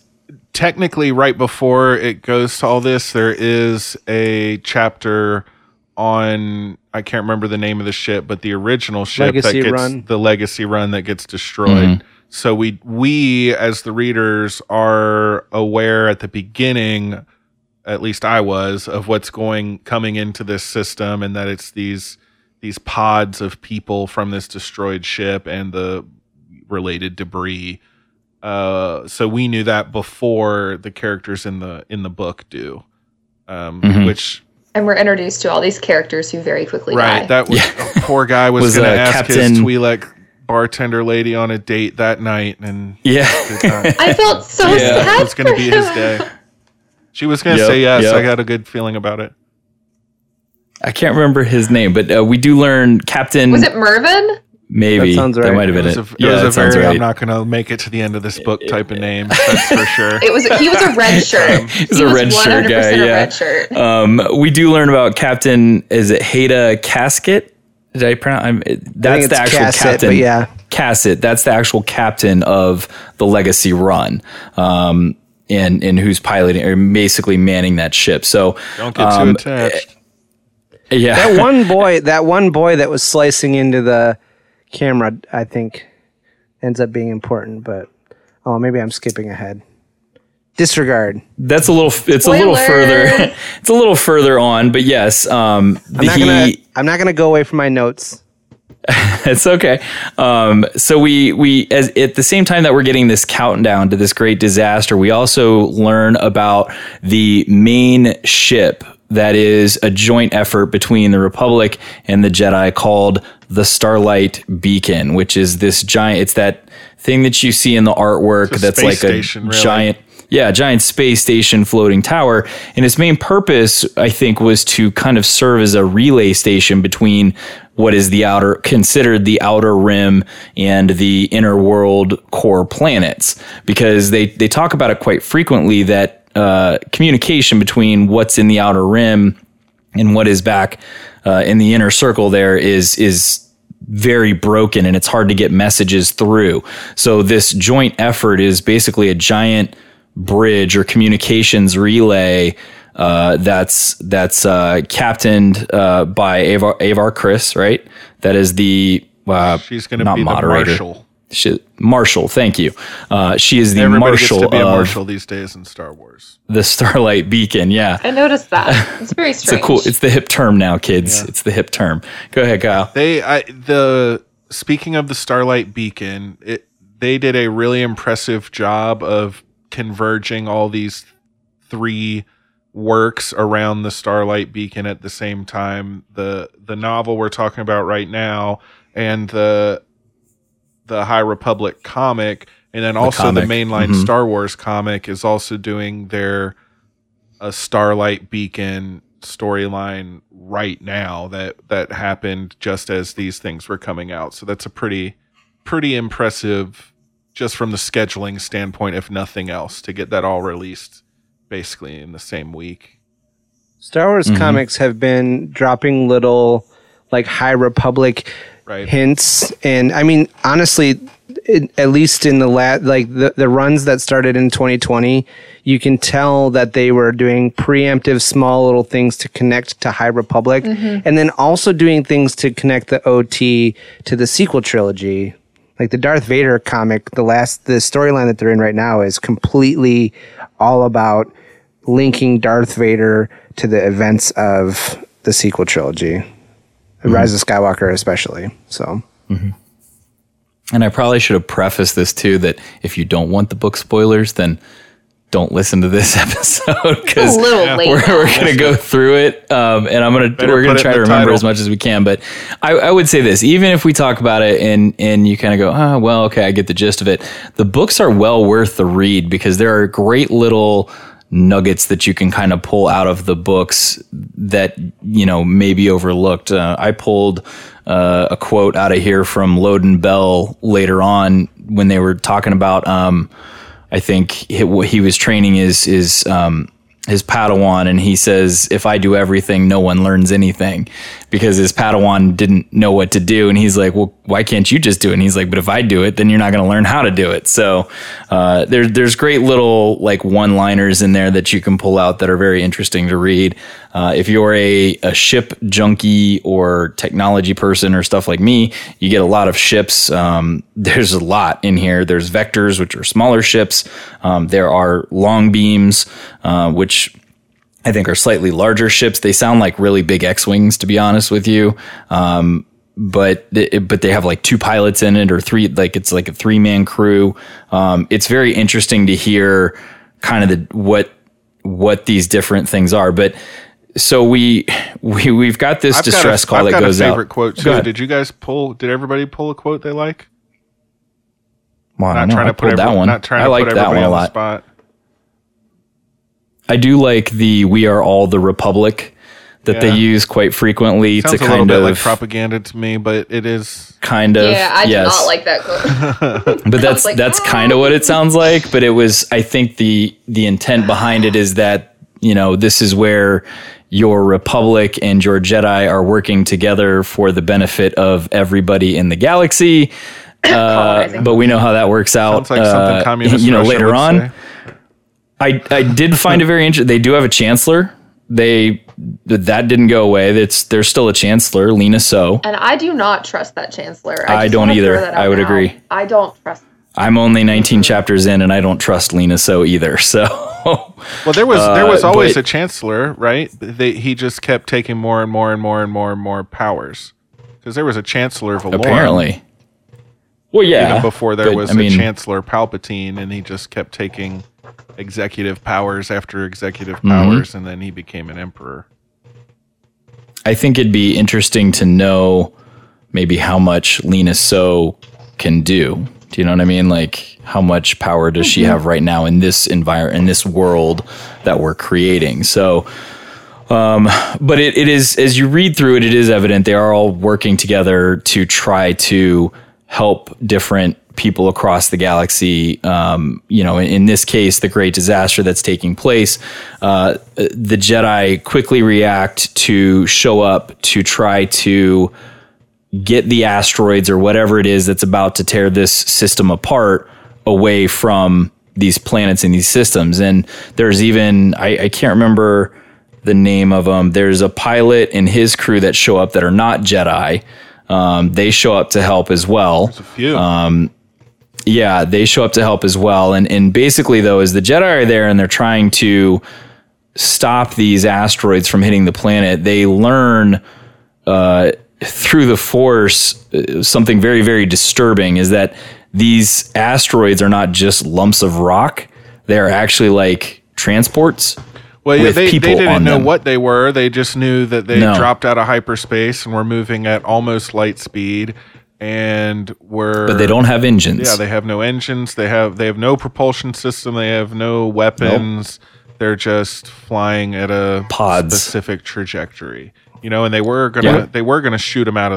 technically right before it goes to all this, there is a chapter on, I can't remember the name of the ship, but the original ship the Legacy Run that gets destroyed. Mm-hmm. So we as the readers are aware at the beginning, at least I was, of what's coming into this system, and that it's these pods of people from this destroyed ship and the related debris. So we knew that before the characters in the book do, mm-hmm. which. And we're introduced to all these characters who very quickly die. Right, that was, a poor guy was going to ask his Twi'lek bartender lady on a date that night, and I felt so sad. It was going to be his day. She was going to say yes. Yep. I got a good feeling about it. I can't remember his name, but we do learn Captain. Was it Mervin? Maybe that sounds right. That might have been it. It was a very I'm not going to make it to the end of this book type of name. That's for sure. He was a red shirt. He was a red shirt guy. Yeah. Red shirt. We do learn about Captain. Is it Hayda Casket? Did I pronounce? That's the actual Cassett, captain. But yeah, Cassett. That's the actual captain of the Legacy Run. And who's piloting or basically manning that ship. So don't get too attached. Yeah. That one boy that was slicing into the camera, I think, ends up being important, but maybe I'm skipping ahead. Disregard. That's a little. It's a little further on, but yes. I'm not gonna go away from my notes. It's okay. So we as at the same time that we're getting this countdown to this great disaster, we also learn about the main ship that is a joint effort between the Republic and the Jedi called the Starlight Beacon, which is this giant. It's that thing that you see in the artwork that's like a giant. Yeah, giant space station floating tower. And its main purpose, I think, was to kind of serve as a relay station between what is the outer rim and the inner world core planets. Because they talk about it quite frequently, that communication between what's in the outer rim and what is back in the inner circle there is very broken, and it's hard to get messages through. So this joint effort is basically a giant bridge or communications relay that's captained by Avar Kriss, right? That is the she's going to be moderator. The marshal. Marshal, thank you. She is the Everybody marshal. Everybody gets to be a marshal these days in Star Wars. The Starlight Beacon, yeah. I noticed that. It's very strange. It's the hip term now, kids. Yeah. It's the hip term. Go ahead, Kyle. Speaking of the Starlight Beacon, they did a really impressive job of converging all these three works around the Starlight Beacon at the same time. The novel we're talking about right now, and the High Republic comic, and then also the mainline mm-hmm. Star Wars comic is also doing their Starlight Beacon storyline right now that happened just as these things were coming out. So that's a pretty impressive, just from the scheduling standpoint, if nothing else, to get that all released basically in the same week. Star Wars mm-hmm. comics have been dropping little like High Republic right. hints. And I mean, honestly, at least in the the runs that started in 2020, you can tell that they were doing preemptive small little things to connect to High Republic. Mm-hmm. And then also doing things to connect the OT to the sequel trilogy. Like the Darth Vader comic, the storyline that they're in right now is completely all about linking Darth Vader to the events of the sequel trilogy, mm-hmm. Rise of Skywalker especially. So, mm-hmm. And I probably should have prefaced this too, that if you don't want the book spoilers, then don't listen to this episode, because we're going to go through it, and we're going to try to remember as much as we can. But I would say this: even if we talk about it and you kind of go, oh, well, okay, I get the gist of it, the books are well worth the read, because there are great little nuggets that you can kind of pull out of the books that may be overlooked. I pulled a quote out of here from Loden Bell later on when they were talking about. I think what he was training is his Padawan, and he says, if I do everything, no one learns anything, because his Padawan didn't know what to do. And he's like, well, why can't you just do it? And he's like, but if I do it, then you're not going to learn how to do it. So there's great little like one-liners in there that you can pull out that are very interesting to read. If you're a ship junkie or technology person or stuff like me, you get a lot of ships. There's a lot in here. There's vectors, which are smaller ships. There are long beams, which I think are slightly larger ships. They sound like really big X-Wings, to be honest with you. But they have like two pilots in it, or three, like it's like a 3-man crew. It's very interesting to hear kind of what these different things are. But so we've got this distress call that goes out. I've got a favorite quote too. Did everybody pull a quote they like? Well, not trying to put that one. I like that one a lot. I do like the "We are all the Republic" that they use quite frequently. Sounds to kind a little bit of like propaganda to me, but it is kind of I do not like that quote. But that's kind of what it sounds like. But it was, I think the intent behind it is that, you know, this is where your Republic and your Jedi are working together for the benefit of everybody in the galaxy. But we know how that works out. Sounds like something communist, you know, Russia later on. Say. I did find it very interesting. They do have a chancellor. That didn't go away. There's still a chancellor, Lena So. And I do not trust that chancellor. I don't either. I would agree. I don't trust. I'm only 19 chapters in, and I don't trust Lena So either. So, well, there was always a chancellor, right? He just kept taking more and more and more and more and more powers, because there was a chancellor Valorum. Apparently. Well, yeah. Even before there was a Chancellor Palpatine, and he just kept taking executive powers after executive powers, and then he became an emperor. I think it'd be interesting to know maybe how much Lena So can do. Do you know what I mean? Like, how much power does she have right now in this environment, in this world that we're creating? So, but it is, as you read through it, it is evident they are all working together to try to help different people across the galaxy. You know, in this case, the great disaster that's taking place, the Jedi quickly react to show up to try to get the asteroids or whatever it is that's about to tear this system apart away from these planets and these systems. And there's even, I can't remember the name of them. There's a pilot and his crew that show up that are not Jedi. They show up to help as well. There's a few. Yeah, they show up to help as well. And basically, though, is the Jedi are there and they're trying to stop these asteroids from hitting the planet. They learn through the Force something very, very disturbing, is that these asteroids are not just lumps of rock. They're actually like transports. Well, yeah, they didn't know what they were. They just knew that they dropped out of hyperspace and were moving at almost light speed, and were. But they don't have engines. Yeah, they have no engines. They have no propulsion system. They have no weapons. Nope. They're just flying at a specific trajectory, you know. And they were gonna shoot them out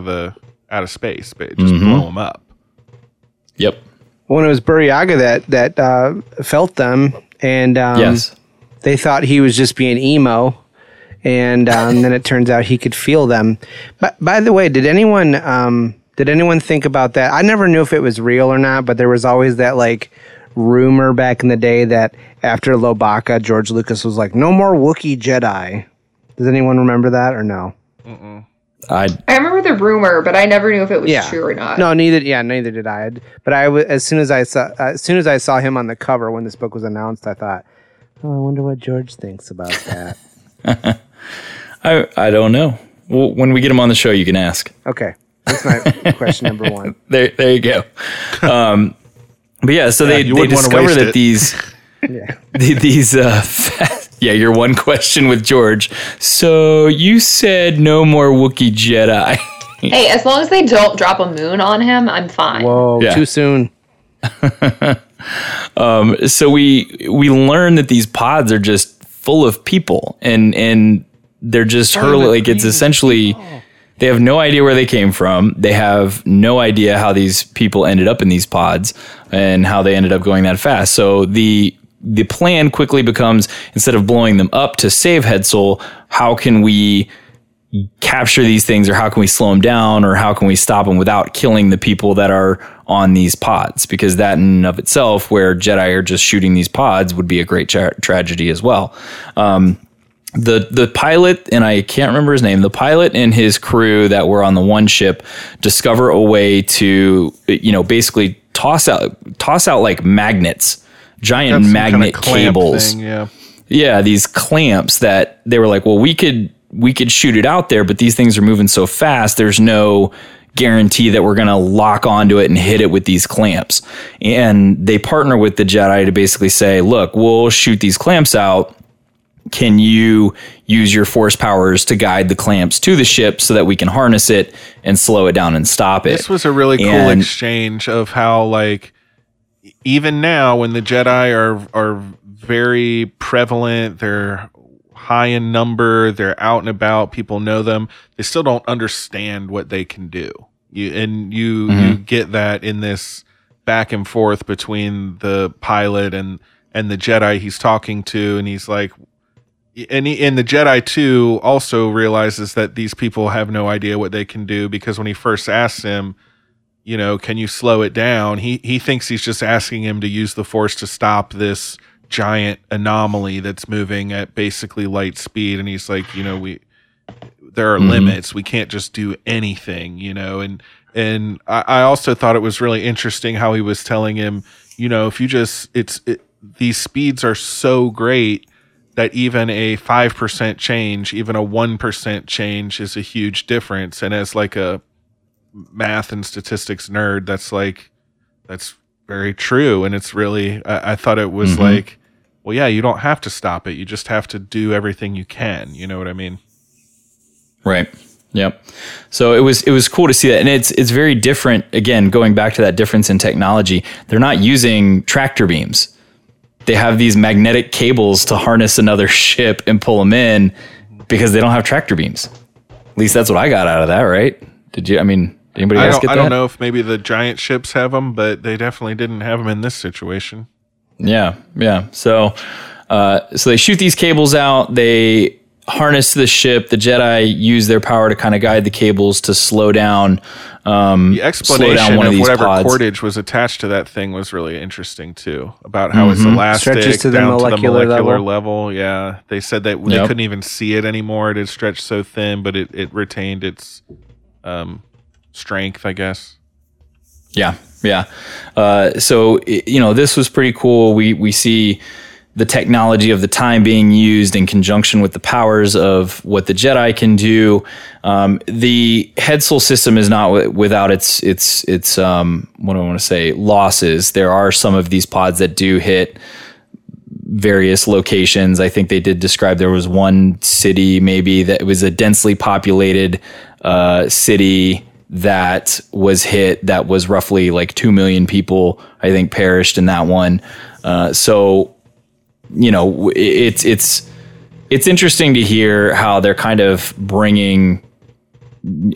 of space, but just blow them up. Yep. When it was Burryaga that felt them, and yes. They thought he was just being emo, and then it turns out he could feel them. But by the way, did anyone think about that? I never knew if it was real or not, but there was always that like rumor back in the day that after Lobaka, George Lucas was like, "No more Wookiee Jedi." Does anyone remember that or no? Mm-mm. I remember the rumor, but I never knew if it was true or not. No, neither. Yeah, neither did I. But as soon as I saw him on the cover when this book was announced, I thought, oh, I wonder what George thinks about that. I don't know. Well, when we get him on the show, you can ask. Okay. That's my question number one. There you go. But yeah, so they discover that these... Yeah. Your one question with George. So you said no more Wookiee Jedi. Hey, as long as they don't drop a moon on him, I'm fine. Whoa, too soon. So we learn that these pods are just full of people, and they're just like it's essentially they have no idea where they came from. They have no idea how these people ended up in these pods and how they ended up going that fast. So the the plan quickly becomes, instead of blowing them up to save Hetzal, how can we capture these things, or how can we slow them down, or how can we stop them without killing the people that are on these pods? Because that in and of itself, where Jedi are just shooting these pods, would be a great tragedy as well. The pilot, and I can't remember his name, the pilot and his crew that were on the one ship discover a way to, you know, basically toss out like magnets, giant magnet cables. Yeah, these clamps that they were like, well, we could shoot it out there, but these things are moving so fast, there's no guarantee that we're going to lock onto it and hit it with these clamps. And they partner with the Jedi to basically say, look, we'll shoot these clamps out. Can you use your force powers to guide the clamps to the ship so that we can harness it and slow it down and stop it? This was a really cool exchange of how, like, even now when the Jedi are very prevalent, they're high in number, they're out and about, people know them, they still don't understand what they can do. You get that in this back and forth between the pilot and the Jedi he's talking to, and he's like, and the Jedi too also realizes that these people have no idea what they can do, because when he first asks him, you know, can you slow it down, he thinks he's just asking him to use the force to stop this giant anomaly that's moving at basically light speed. And he's like, you know, there are limits. We can't just do anything, you know. And I also thought it was really interesting how he was telling him, you know, if you just, these speeds are so great that even a 5% change, even a 1% change is a huge difference. And as like a math and statistics nerd, that's very true. And it's really, I thought it was like, well, yeah, you don't have to stop it. You just have to do everything you can. You know what I mean? Right. Yep. So it was cool to see that. And it's very different. Again, going back to that difference in technology, they're not using tractor beams. They have these magnetic cables to harness another ship and pull them in, because they don't have tractor beams. At least that's what I got out of that, right? Did you? I mean, anybody else get that? I don't know if maybe the giant ships have them, but they definitely didn't have them in this situation. Yeah. So they shoot these cables out. They harness the ship. The Jedi use their power to kind of guide the cables to slow down. The explanation of whatever pods. Cordage was attached to that thing was really interesting too, about how it's elastic down to the molecular level. Yeah, they said that they couldn't even see it anymore. It had stretched so thin, but it retained its strength, I guess. Yeah. So this was pretty cool. We see the technology of the time being used in conjunction with the powers of what the Jedi can do. The Hetzal system is not without its what do I want to say, losses. There are some of these pods that do hit various locations. I think they did describe there was one city maybe that was a densely populated city that was hit. That was roughly like 2 million people, I think, perished in that one. You know, it's interesting to hear how they're kind of bringing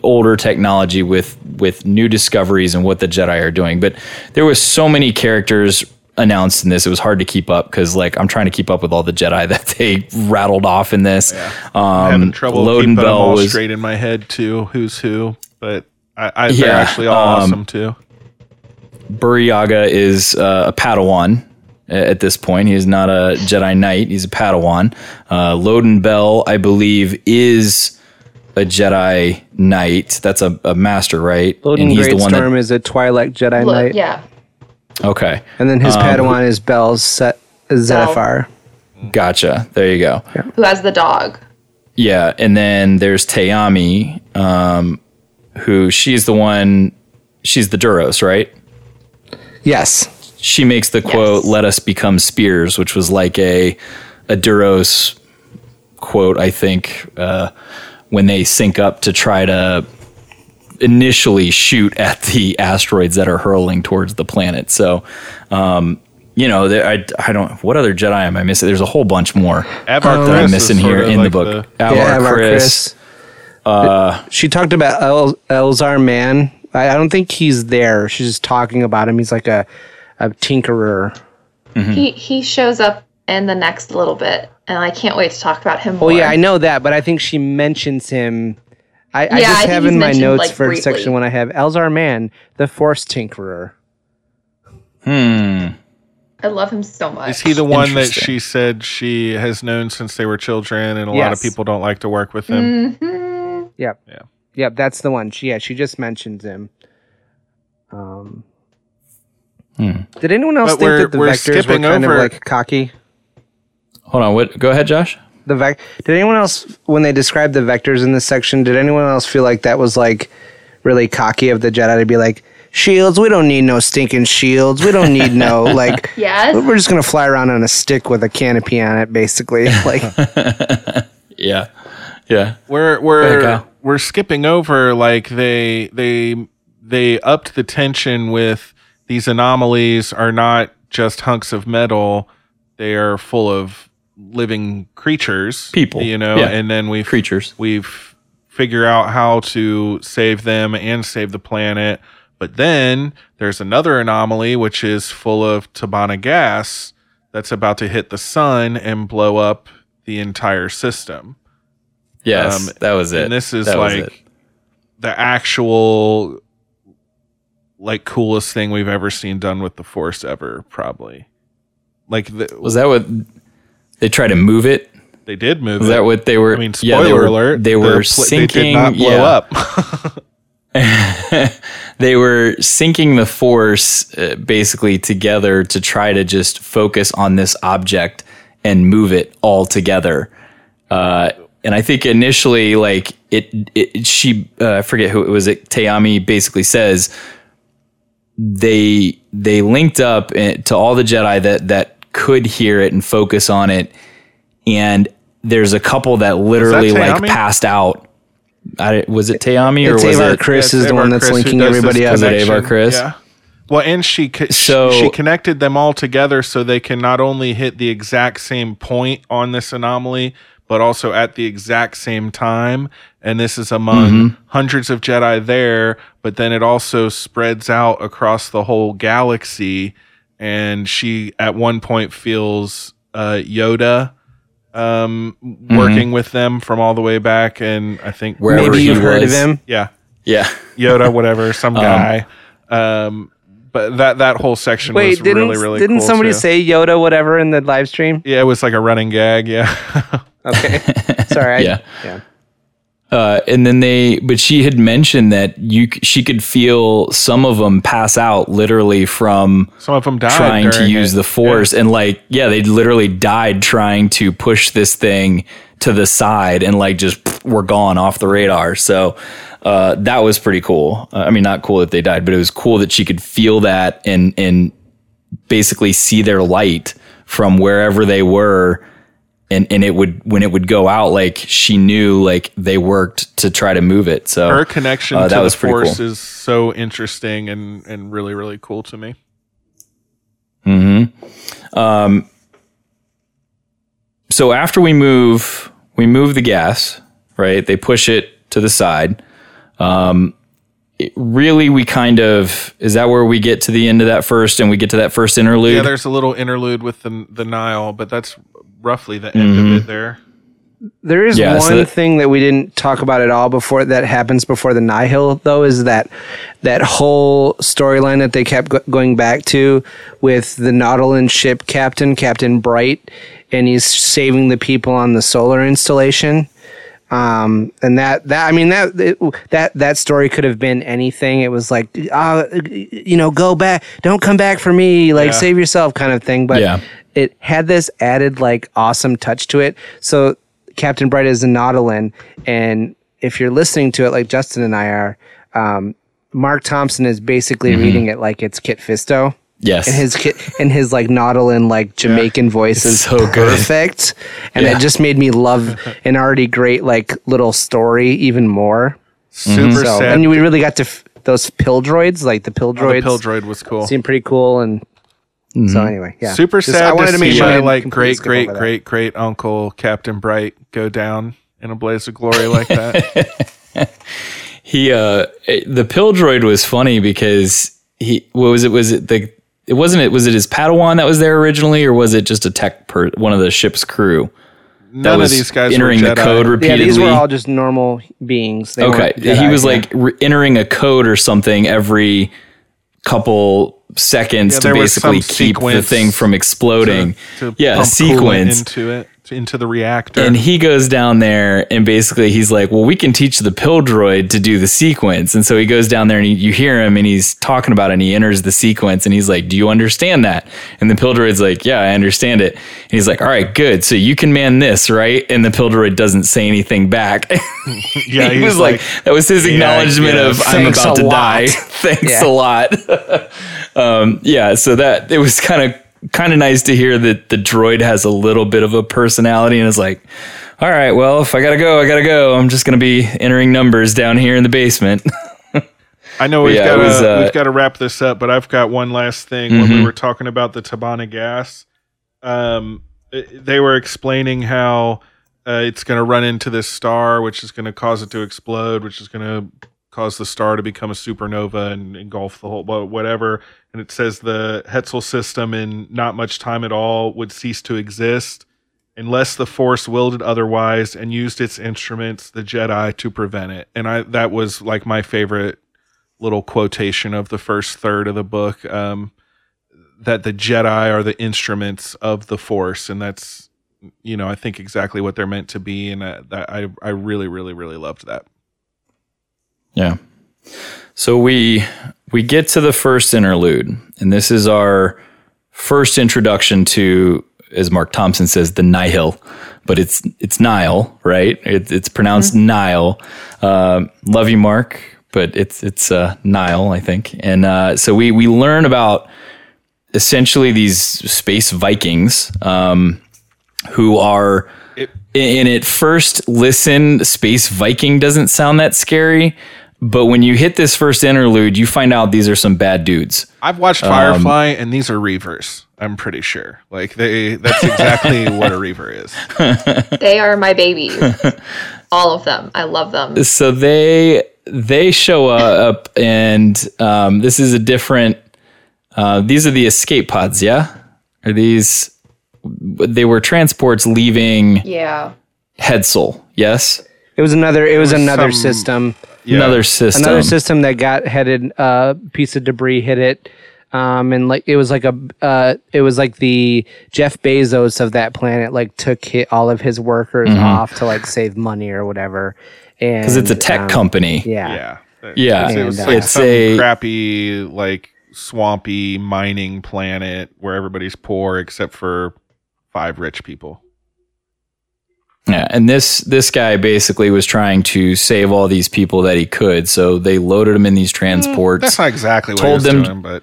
older technology with new discoveries and what the Jedi are doing. But there was so many characters announced in this, it was hard to keep up, because like I'm trying to keep up with all the Jedi that they rattled off in this. Yeah. I'm having trouble keeping them all straight in my head too. Who's who? But they're actually all awesome too. Burryaga is a Padawan. At this point, he is not a Jedi Knight. He's a Padawan. Loden Bell, I believe, is a Jedi Knight. That's a master, right? Loden Greatstorm is a Twi'lek Jedi Knight. Yeah. Okay. And then his Padawan is Bell Zedifar. Gotcha. There you go. Yeah. Who has the dog. Yeah. And then there's Tai'ami, who she's the Duros, right? Yes. She makes the quote, "Let us become spears," which was like a Duros quote, I think, when they sync up to try to initially shoot at the asteroids that are hurling towards the planet. So, I don't. What other Jedi am I missing? There's a whole bunch more that I'm missing here in the book. Avar Kriss. She talked about Elzar Mann. I don't think he's there. She's just talking about him. He's like a tinkerer. Mm-hmm. He shows up in the next little bit, and I can't wait to talk about him more. Well, yeah, I know that, but I think she mentions him. I have in my notes for briefly. Section one, I have Elzar Mann, the Force Tinkerer. Hmm. I love him so much. Is he the one that she said she has known since they were children, and a lot of people don't like to work with him? Mm-hmm. Yep. Yeah. Yep, that's the one. She just mentioned him. Did anyone else think that the vectors were kind of like cocky? Hold on, what? Go ahead, Josh. Did anyone else, when they described the vectors in this section, did anyone else feel like that was like really cocky of the Jedi to be like, shields, we don't need no stinking shields. We don't need no, like, yes. We're just going to fly around on a stick with a canopy on it, basically. Like, yeah. Yeah. We're skipping over, like, they upped the tension with these anomalies are not just hunks of metal. They are full of living creatures. People. You know, yeah. And then we've figured out how to save them and save the planet. But then there's another anomaly, which is full of Tabana gas that's about to hit the sun and blow up the entire system. Yes, that was it. And this is like the actual, like, coolest thing we've ever seen done with the Force ever, probably. Like, was that what they tried to move it? They did move it. Is that what they were? I mean, spoiler alert. They were sinking. They did not blow up. They were syncing the Force basically together to try to just focus on this object and move it all together. And I think initially, like she I forget who it was. Tai'ami basically says they linked up to all the Jedi that could hear it and focus on it. And there's a couple that literally passed out. Was it Tai'ami or was Avar Kriss is the one that's linking everybody up? Was it Avar Kriss? Yeah. Well, and she connected them all together so they can not only hit the exact same point on this anomaly, but also at the exact same time. And this is among hundreds of Jedi there, but then it also spreads out across the whole galaxy. And she, at one point, feels Yoda working with them from all the way back, and I think wherever maybe you've heard of him. Yeah, Yoda, whatever, some guy. But that whole section was really didn't cool somebody too. Say Yoda, whatever, in the live stream? Yeah, it was like a running gag. Yeah. Okay. Sorry. Yeah. And then but she had mentioned that she could feel some of them pass out literally from some of them died trying to use the Force. Yeah. And they literally died trying to push this thing to the side and were gone off the radar. So that was pretty cool. I mean, not cool that they died, but it was cool that she could feel that and basically see their light from wherever they were. And when it would go out, she knew they worked to try to move it. So her connection to the Force is so interesting and really, really cool to me. Mm-hmm. So after we move the gas, right? They push it to the side. Is that where we get to the end of that first and we get to that first interlude? Yeah, there's a little interlude with the Nihil, but that's roughly the end of it there. There is one thing that we didn't talk about at all before that happens before the Nihil, though, is that whole storyline that they kept going back to with the Nautilin ship captain, Captain Bright, and he's saving the people on the solar installation. And that story could have been anything. It was go back, don't come back for me, save yourself kind of thing. But it had this added awesome touch to it. So Captain Bright is a Nautilin, and if you're listening to it like Justin and I are, Mark Thompson is basically reading it like it's Kit Fisto. Yes, and his Nautilin Jamaican voice is so perfect, and it just made me love an already great little story even more. Super sad, and we really got to those pill droids. The pill droids, the pill droid was cool. Seemed pretty cool, and so anyway, yeah. Super sad. I wanted to make sure my great uncle Captain Bright go down in a blaze of glory like that. The pill droid was funny because what was it? Was it the Was it his Padawan that was there originally, or was it just a tech one of the ship's crew? None of these guys entering were Jedi. The code repeatedly. Yeah, these were all just normal beings. They okay, Jedi, he was like entering a code or something every couple seconds to basically keep the thing from exploding. To a sequence into the reactor. And he goes down there and basically he's like, well, we can teach the pill droid to do the sequence. And so he goes down there and you hear him and he's talking about it and he enters the sequence and he's like, do you understand that? And the pill droid's like, yeah, I understand it. And he's like, all right, good. So you can man this, right? And the pill droid doesn't say anything back. Yeah, he was like, that was his acknowledgement of I'm about to die. Thanks a lot. So that it was kind of nice to hear that the droid has a little bit of a personality and is like, all right, well, if I got to go, I got to go. I'm just going to be entering numbers down here in the basement. I know we've got to wrap this up, but I've got one last thing. Mm-hmm. When we were talking about the Tabana gas, they were explaining how it's going to run into this star, which is going to cause it to explode, which is going to cause the star to become a supernova and engulf the whole whatever. And it says the Hetzal system in not much time at all would cease to exist unless the Force willed it otherwise and used its instruments, the Jedi, to prevent it. And that was like my favorite little quotation of the first third of the book, that the Jedi are the instruments of the Force. And that's, I think exactly what they're meant to be. And I really, really, really loved that. Yeah. So we get to the first interlude, and this is our first introduction to, as Mark Thompson says, the Nihil, but it's Nile, right? It's pronounced Nile. Love you, Mark, but it's Nile, I think. And so we learn about essentially these space Vikings who are. And at first listen, space Viking doesn't sound that scary, but when you hit this first interlude, you find out these are some bad dudes. I've watched Firefly, and these are Reavers, I'm pretty sure. Like that's exactly what a Reaver is. They are my babies. All of them. I love them. So they show up, and this is a different... these are the escape pods, yeah? Are these... They were transports leaving Hetzal, yes? It was another system. Yeah. Another system that got headed, piece of debris hit it. And like it was like the Jeff Bezos of that planet took all of his workers off to save money or whatever. And 'cause it's a tech company. Yeah. Yeah. And, it's a crappy swampy mining planet where everybody's poor except for 5 rich people. Yeah, and this guy basically was trying to save all these people that he could, so they loaded them in these transports. That's not exactly what he was doing, but...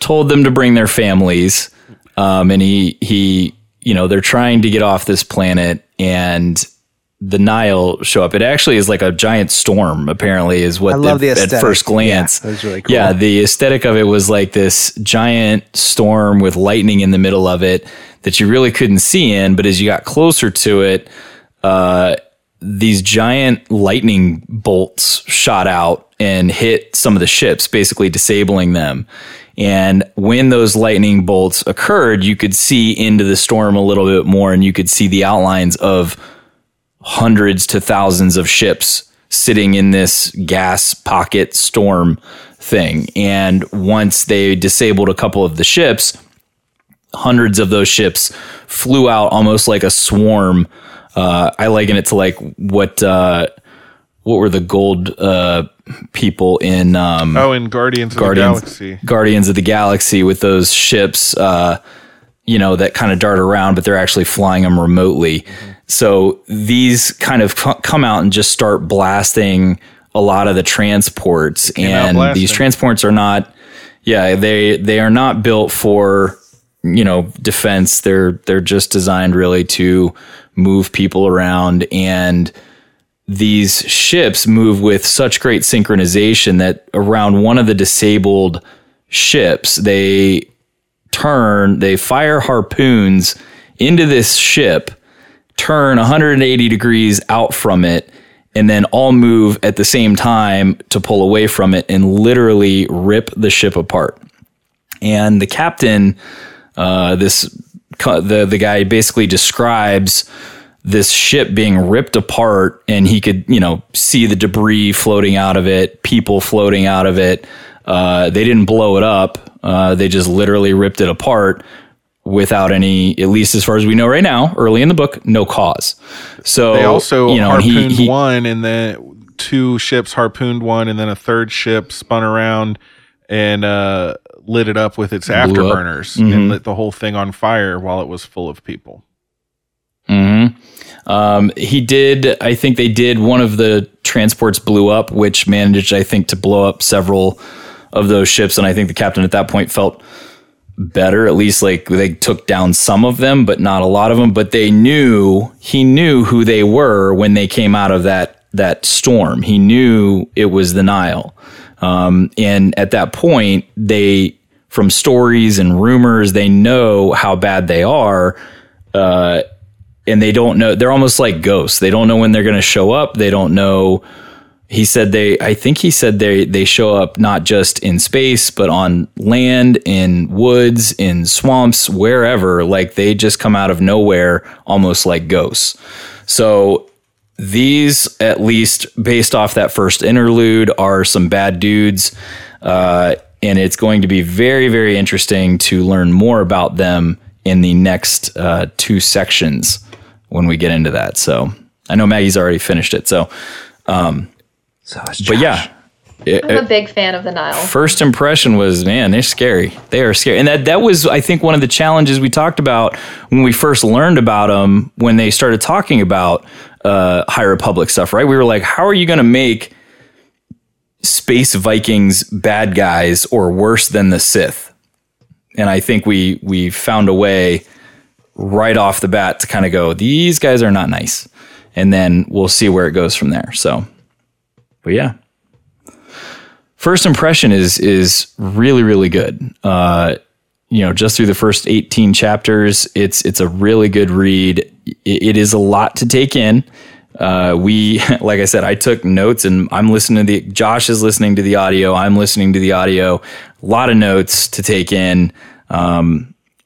Told them to bring their families, and he they're trying to get off this planet, and the Nihil show up. It actually is like a giant storm, apparently, is what I love at first glance. Yeah, that was really cool. Yeah, the aesthetic of it was like this giant storm with lightning in the middle of it that you really couldn't see in, but as you got closer to it, these giant lightning bolts shot out and hit some of the ships, basically disabling them. And when those lightning bolts occurred, you could see into the storm a little bit more, and you could see the outlines of hundreds to thousands of ships sitting in this gas pocket storm thing. And once they disabled a couple of the ships, hundreds of those ships flew out almost like a swarm. I liken it to what were the gold people in... in Guardians of the Galaxy. Guardians of the Galaxy, with those ships, that kind of dart around, but they're actually flying them remotely. Mm-hmm. So these kind of come out and just start blasting a lot of the transports. And these transports are not... Yeah, they are not built for... defense. They're just designed really to move people around, and these ships move with such great synchronization that around one of the disabled ships, they fire harpoons into this ship, turn 180 degrees out from it, and then all move at the same time to pull away from it and literally rip the ship apart. and the captain, the guy basically describes this ship being ripped apart, and he could, you know, see the debris floating out of it, people floating out of it. They didn't blow it up. They just literally ripped it apart without any, at least as far as we know right now, early in the book, no cause. So they also, you know, harpooned one, and then two ships harpooned one, and then a third ship spun around and lit it up with its afterburners and lit the whole thing on fire while it was full of people. He did, I think they did, one of the transports blew up, which managed, I think, to blow up several of those ships. And I think the captain at that point felt better. At least, like, they took down some of them, but not a lot of them. But they knew, he knew who they were when they came out of that storm. He knew it was the Nihil. And at that point, they, from stories and rumors, they know how bad they are, and they don't know. They're almost like ghosts. They don't know when they're going to show up. They don't know. He said they show up not just in space, but on land, in woods, in swamps, wherever. Like, they just come out of nowhere, almost like ghosts. So these, at least based off that first interlude, are some bad dudes. And it's going to be very, very interesting to learn more about them in the next two sections when we get into that. So I know Maggie's already finished it. So, but yeah, I'm a big fan of the Nihil. First impression was, man, they're scary. They are scary. And that was, I think, one of the challenges we talked about when we first learned about them, when they started talking about High Republic stuff, right? We were like, how are you going to make space Vikings bad guys or worse than the Sith? And I think we found a way right off the bat to kind of go, these guys are not nice. And then we'll see where it goes from there. So, but yeah. First impression is really, really good. Just through the first 18 chapters, it's a really good read. It is a lot to take in. Like I said, I took notes, and I'm listening to Josh is listening to the audio. I'm listening to the audio, a lot of notes to take in.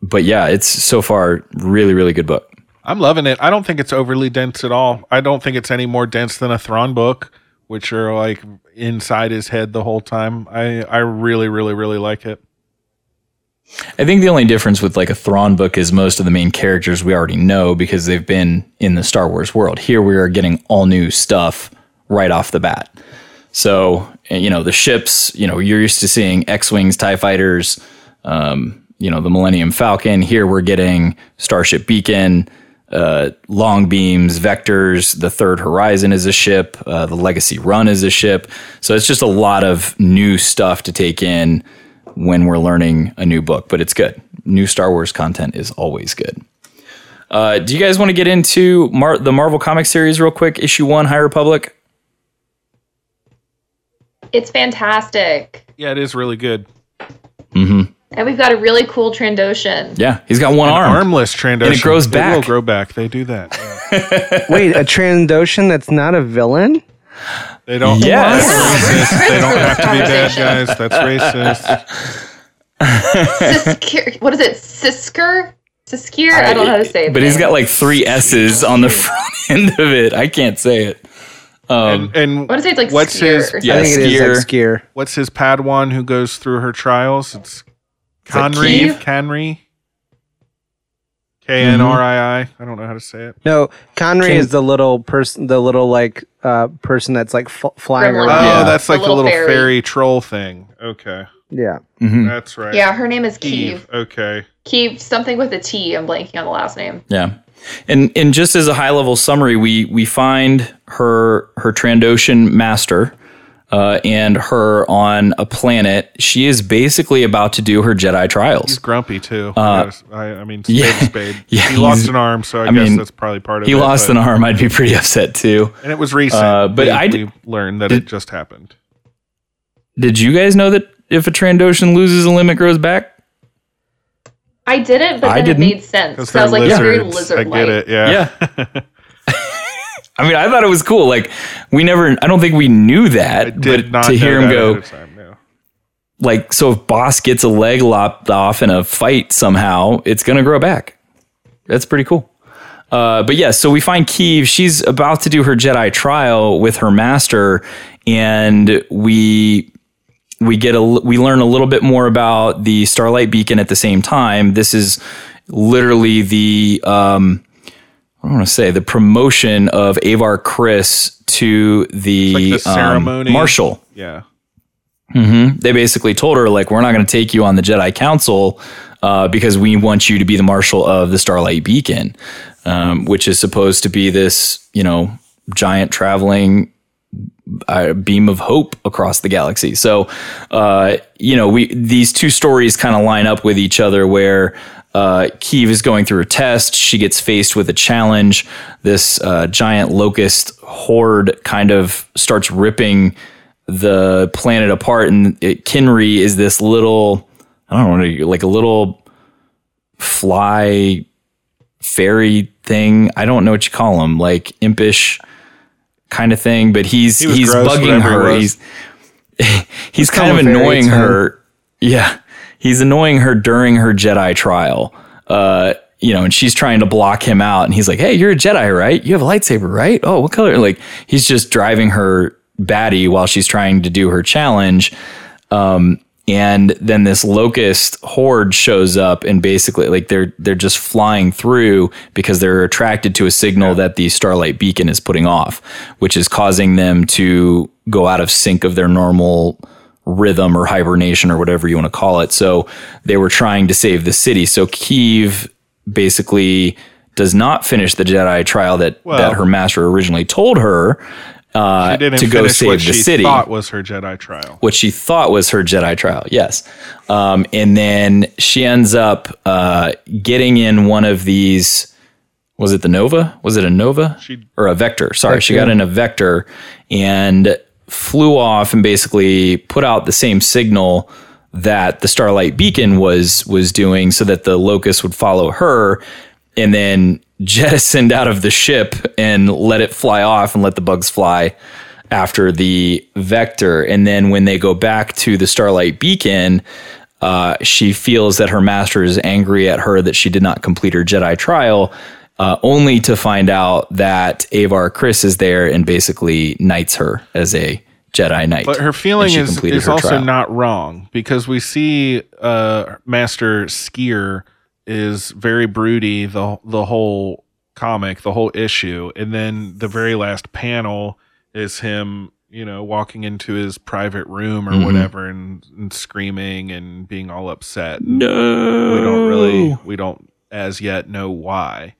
But yeah, it's so far really, really good book. I'm loving it. I don't think it's overly dense at all. I don't think it's any more dense than a Thrawn book, which are like inside his head the whole time. I really, really, really like it. I think the only difference with like a Thrawn book is most of the main characters we already know because they've been in the Star Wars world. Here we are getting all new stuff right off the bat. So, you know, the ships, you know, you're used to seeing X-Wings, TIE Fighters, the Millennium Falcon. Here we're getting Starship Beacon, long beams, vectors. The Third Horizon is a ship. The Legacy Run is a ship. So it's just a lot of new stuff to take in when we're learning a new book, but it's good. New Star Wars content is always good. Do you guys want to get into the Marvel Comics series real quick? Issue 1, High Republic. It's fantastic. Yeah, it is really good. Mm-hmm. And we've got a really cool Trandoshan. Yeah, he's got one arm. Armless Trandoshan. And it grows back. It will grow back. They do that. Yeah. Wait, a Trandoshan that's not a villain? They don't. Yes. Yeah. They don't have to be bad guys. That's racist. Sskeer, what is it? Sskeer? Sskeer? I don't know how to say it. But he's got like three S's on the front end of it. I can't say it. And what is it? Like what's Sskeer? His? Yeah, I think it is like Sskeer. What's his Padawan who goes through her trials? It's Conry. Conry. K-N-R-I-I. I don't know how to say it. No, Conry is the little person, person that's like flying around. Oh, that's like the little fairy troll thing. Okay. Yeah. Mm-hmm. That's right. Yeah, her name is Keeve. Okay. Keeve, something with a T. I'm blanking on the last name. Yeah. And just as a high-level summary, we find her Trandoshan master and her on a planet. She is basically about to do her Jedi trials. He's grumpy too. Spade. Yeah, he lost an arm, so I guess that's probably part of it. He lost an arm. I'd be pretty upset too. And it was recent. We learned that it just happened. Did you guys know that if a Trandoshan loses a limb, it grows back? I didn't, but then it made sense. Because I was like, it's very lizard-like. I get it, yeah. I mean, I thought it was cool. Like, I don't think we knew that. But to hear him go, Like, so if Boss gets a leg lopped off in a fight somehow, it's going to grow back. That's pretty cool. But yeah, so we find Keeve. She's about to do her Jedi trial with her master, and we learn a little bit more about the Starlight Beacon at the same time. This is literally the the promotion of Avar Kriss to the ceremony marshal. Yeah. Mm-hmm. They basically told her, like, we're not going to take you on the Jedi Council because we want you to be the marshal of the Starlight Beacon, which is supposed to be this, you know, giant traveling beam of hope across the galaxy. So, these two stories kind of line up with each other where Keeve is going through a test. She gets faced with a challenge. This giant locust horde kind of starts ripping the planet apart, and Kinry is this little, a little fly fairy thing. I don't know what you call him, like impish kind of thing, but he's gross, bugging her. He's kind of annoying her. Yeah. He's annoying her during her Jedi trial. And she's trying to block him out, and he's like, hey, you're a Jedi, right? You have a lightsaber, right? Oh, what color? Like, he's just driving her batty while she's trying to do her challenge. And then this locust horde shows up, and basically, like, they're just flying through because they're attracted to a signal that the Starlight Beacon is putting off, which is causing them to go out of sync of their normal rhythm or hibernation or whatever you want to call it. So they were trying to save the city. So Keeve basically does not finish the Jedi trial that her master originally told her. She didn't to go save the city. What she thought was her Jedi trial, yes. And then she ends up getting in one of these. Was it the Nova? Was it a Nova or a Vector? Sorry, she got in a Vector and flew off and basically put out the same signal that the Starlight Beacon was doing, so that the locust would follow her, and then jettisoned out of the ship and let it fly off and let the bugs fly after the Vector. And then when they go back to the Starlight Beacon, she feels that her master is angry at her that she did not complete her Jedi trial, only to find out that Avar Kriss is there and basically knights her as a Jedi Knight. But her feeling is her also trial. Not wrong, because we see Master Sskeer is very broody the whole comic, the whole issue, and then the very last panel is him, walking into his private room or whatever and screaming and being all upset. No, we don't as yet know why.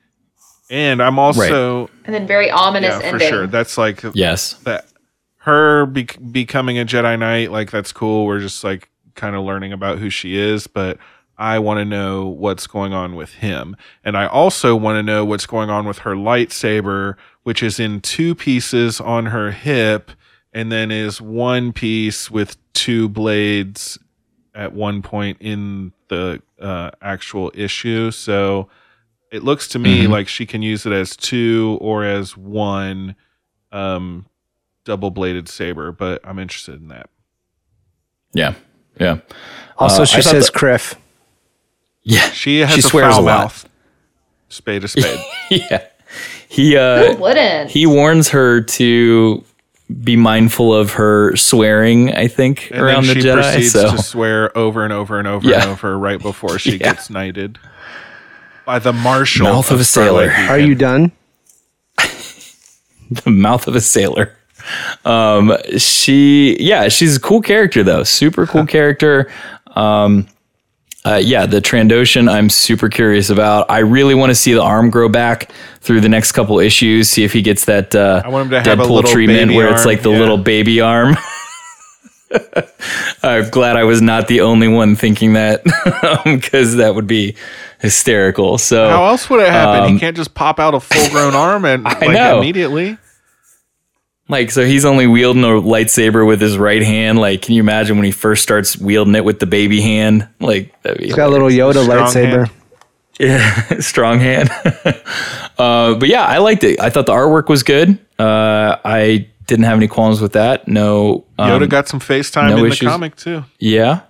And I'm also and then very ominous ending. For sure. That's like that her becoming a Jedi Knight, like, that's cool. We're just like kind of learning about who she is, but I want to know what's going on with him. And I also want to know what's going on with her lightsaber, which is in two pieces on her hip and then is one piece with two blades at one point in the actual issue. So it looks to me like she can use it as two or as one double-bladed saber, but I'm interested in that. Yeah, yeah. Also, she says Kriff. Yeah, she has a foul mouth. Spade to spade. Yeah, who wouldn't? He warns her to be mindful of her swearing. I think and around then the Jedi, proceeds to swear over and over and over and over right before she gets knighted by the marshal. Mouth of a sailor. Are you done? The mouth of a sailor. She's a cool character though. Super cool character. The Trandoshan I'm super curious about. I really want to see the arm grow back through the next couple issues, see if he gets that I want him to have Deadpool a little treatment where it's like the little baby arm. I'm glad I was not the only one thinking that, because that would be hysterical. So how else would it happen? He can't just pop out a full-grown arm and immediately. Like, so he's only wielding a lightsaber with his right hand. Like, can you imagine when he first starts wielding it with the baby hand? Like, he's got a little Yoda lightsaber. Hand. Yeah, strong hand. But yeah, I liked it. I thought the artwork was good. I Didn't have any qualms with that. No. Yoda got some FaceTime in issues. The comic too. Yeah.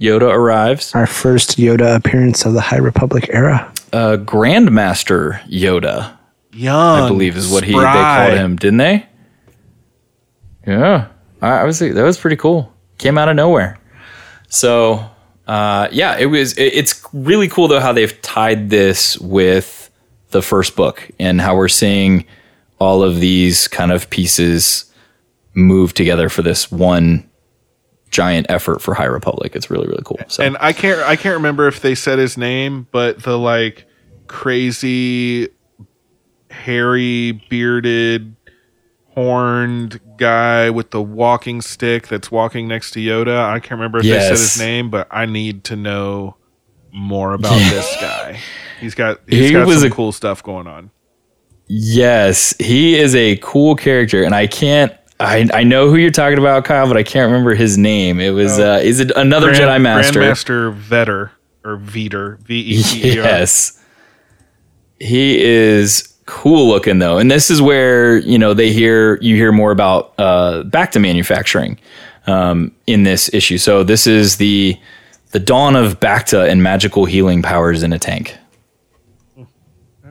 Yoda arrives. Our first Yoda appearance of the High Republic era. Grandmaster Yoda. Young, I believe is what they called him, didn't they? Yeah. That was pretty cool. Came out of nowhere. So, it's really cool though how they've tied this with the first book and how we're seeing all of these kind of pieces move together for this one giant effort for High Republic. It's really, really cool. So. And I can't remember if they said his name, but the like crazy, hairy, bearded, horned guy with the walking stick that's walking next to Yoda. I can't remember if they said his name, but I need to know more about this guy. He's got some cool stuff going on. Yes, he is a cool character, and I know who you're talking about, Kyle, but I can't remember his name. It was is it another Jedi Master? Grandmaster Vetter or Veter, V-E-T-E-R. Yes, he is cool looking though, and this is where you hear more about back to manufacturing in this issue. So this is the dawn of Bacta and magical healing powers in a tank.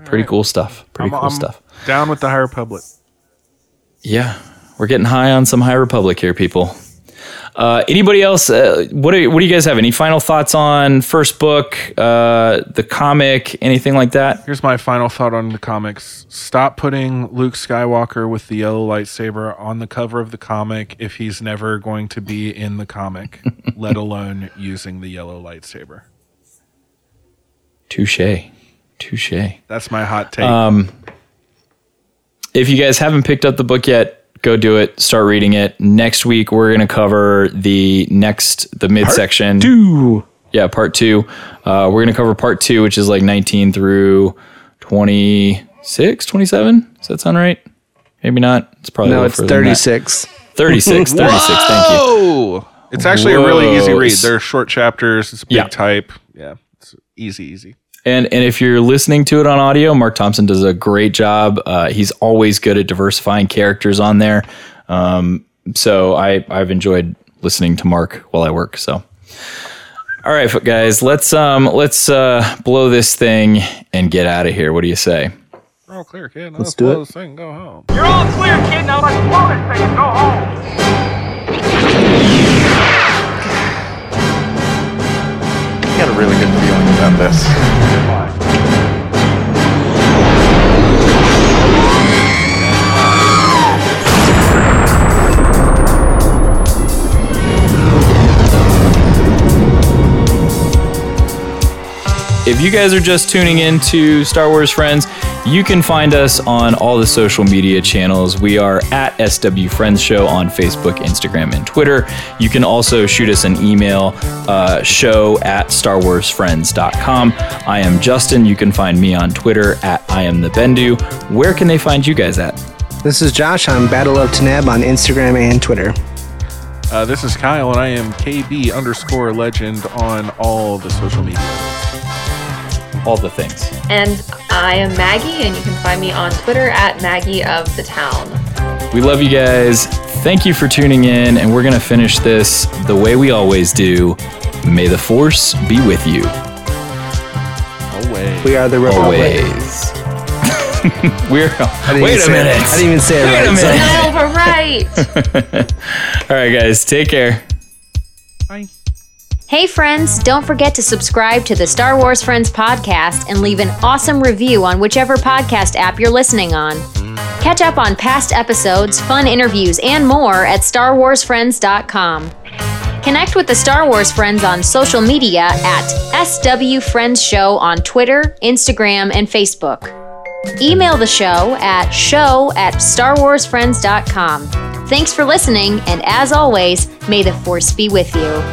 Pretty cool stuff. Pretty cool stuff. Down with the High Republic. Yeah. We're getting high on some High Republic here, people. Anybody else? What do you guys have? Any final thoughts on first book, the comic, anything like that? Here's my final thought on the comics. Stop putting Luke Skywalker with the yellow lightsaber on the cover of the comic if he's never going to be in the comic, let alone using the yellow lightsaber. Touche. That's my hot take. If you guys haven't picked up the book yet, go do it. Start reading it. Next week, we're going to cover the midsection. Part two. We're going to cover part two, which is like 19 through 26, 27. Does that sound right? Maybe not. It's probably it's 36. 36. Thank you. It's actually a really easy read. They're short chapters. It's big type. Yeah. It's easy. And if you're listening to it on audio, Mark Thompson does a great job. He's always good at diversifying characters on there. So I've enjoyed listening to Mark while I work. So, all right, guys, let's blow this thing and get out of here. What do you say? We're all clear, kid. Let's do blow this thing and go home. You're all clear, kid. Now let's blow this thing and go home. I got a really good feeling about this. If you guys are just tuning in to Star Wars Friends, you can find us on all the social media channels. We are at SW Friends Show on Facebook, Instagram, and Twitter. You can also shoot us an email, show@starwarsfriends.com. I am Justin. You can find me on Twitter at IamTheBendu. Where can they find you guys at? This is Josh. I'm Battle of Tanab on Instagram and Twitter. This is Kyle, and I am KB_legend on all the social media. All the things. And I am Maggie, and you can find me on Twitter at Maggie of the Town. We love you guys. Thank you for tuning in, and we're going to finish this the way we always do. May the Force be with you. Always. We are the Republic. Always. Wait a minute. I didn't even say it right. All right, guys. Take care. Bye. Hey friends, don't forget to subscribe to the Star Wars Friends podcast and leave an awesome review on whichever podcast app you're listening on. Catch up on past episodes, fun interviews, and more at StarWarsFriends.com. Connect with the Star Wars Friends on social media at SW Friends Show on Twitter, Instagram, and Facebook. Email the show at StarWarsFriends.com. Thanks for listening, and as always, may the Force be with you.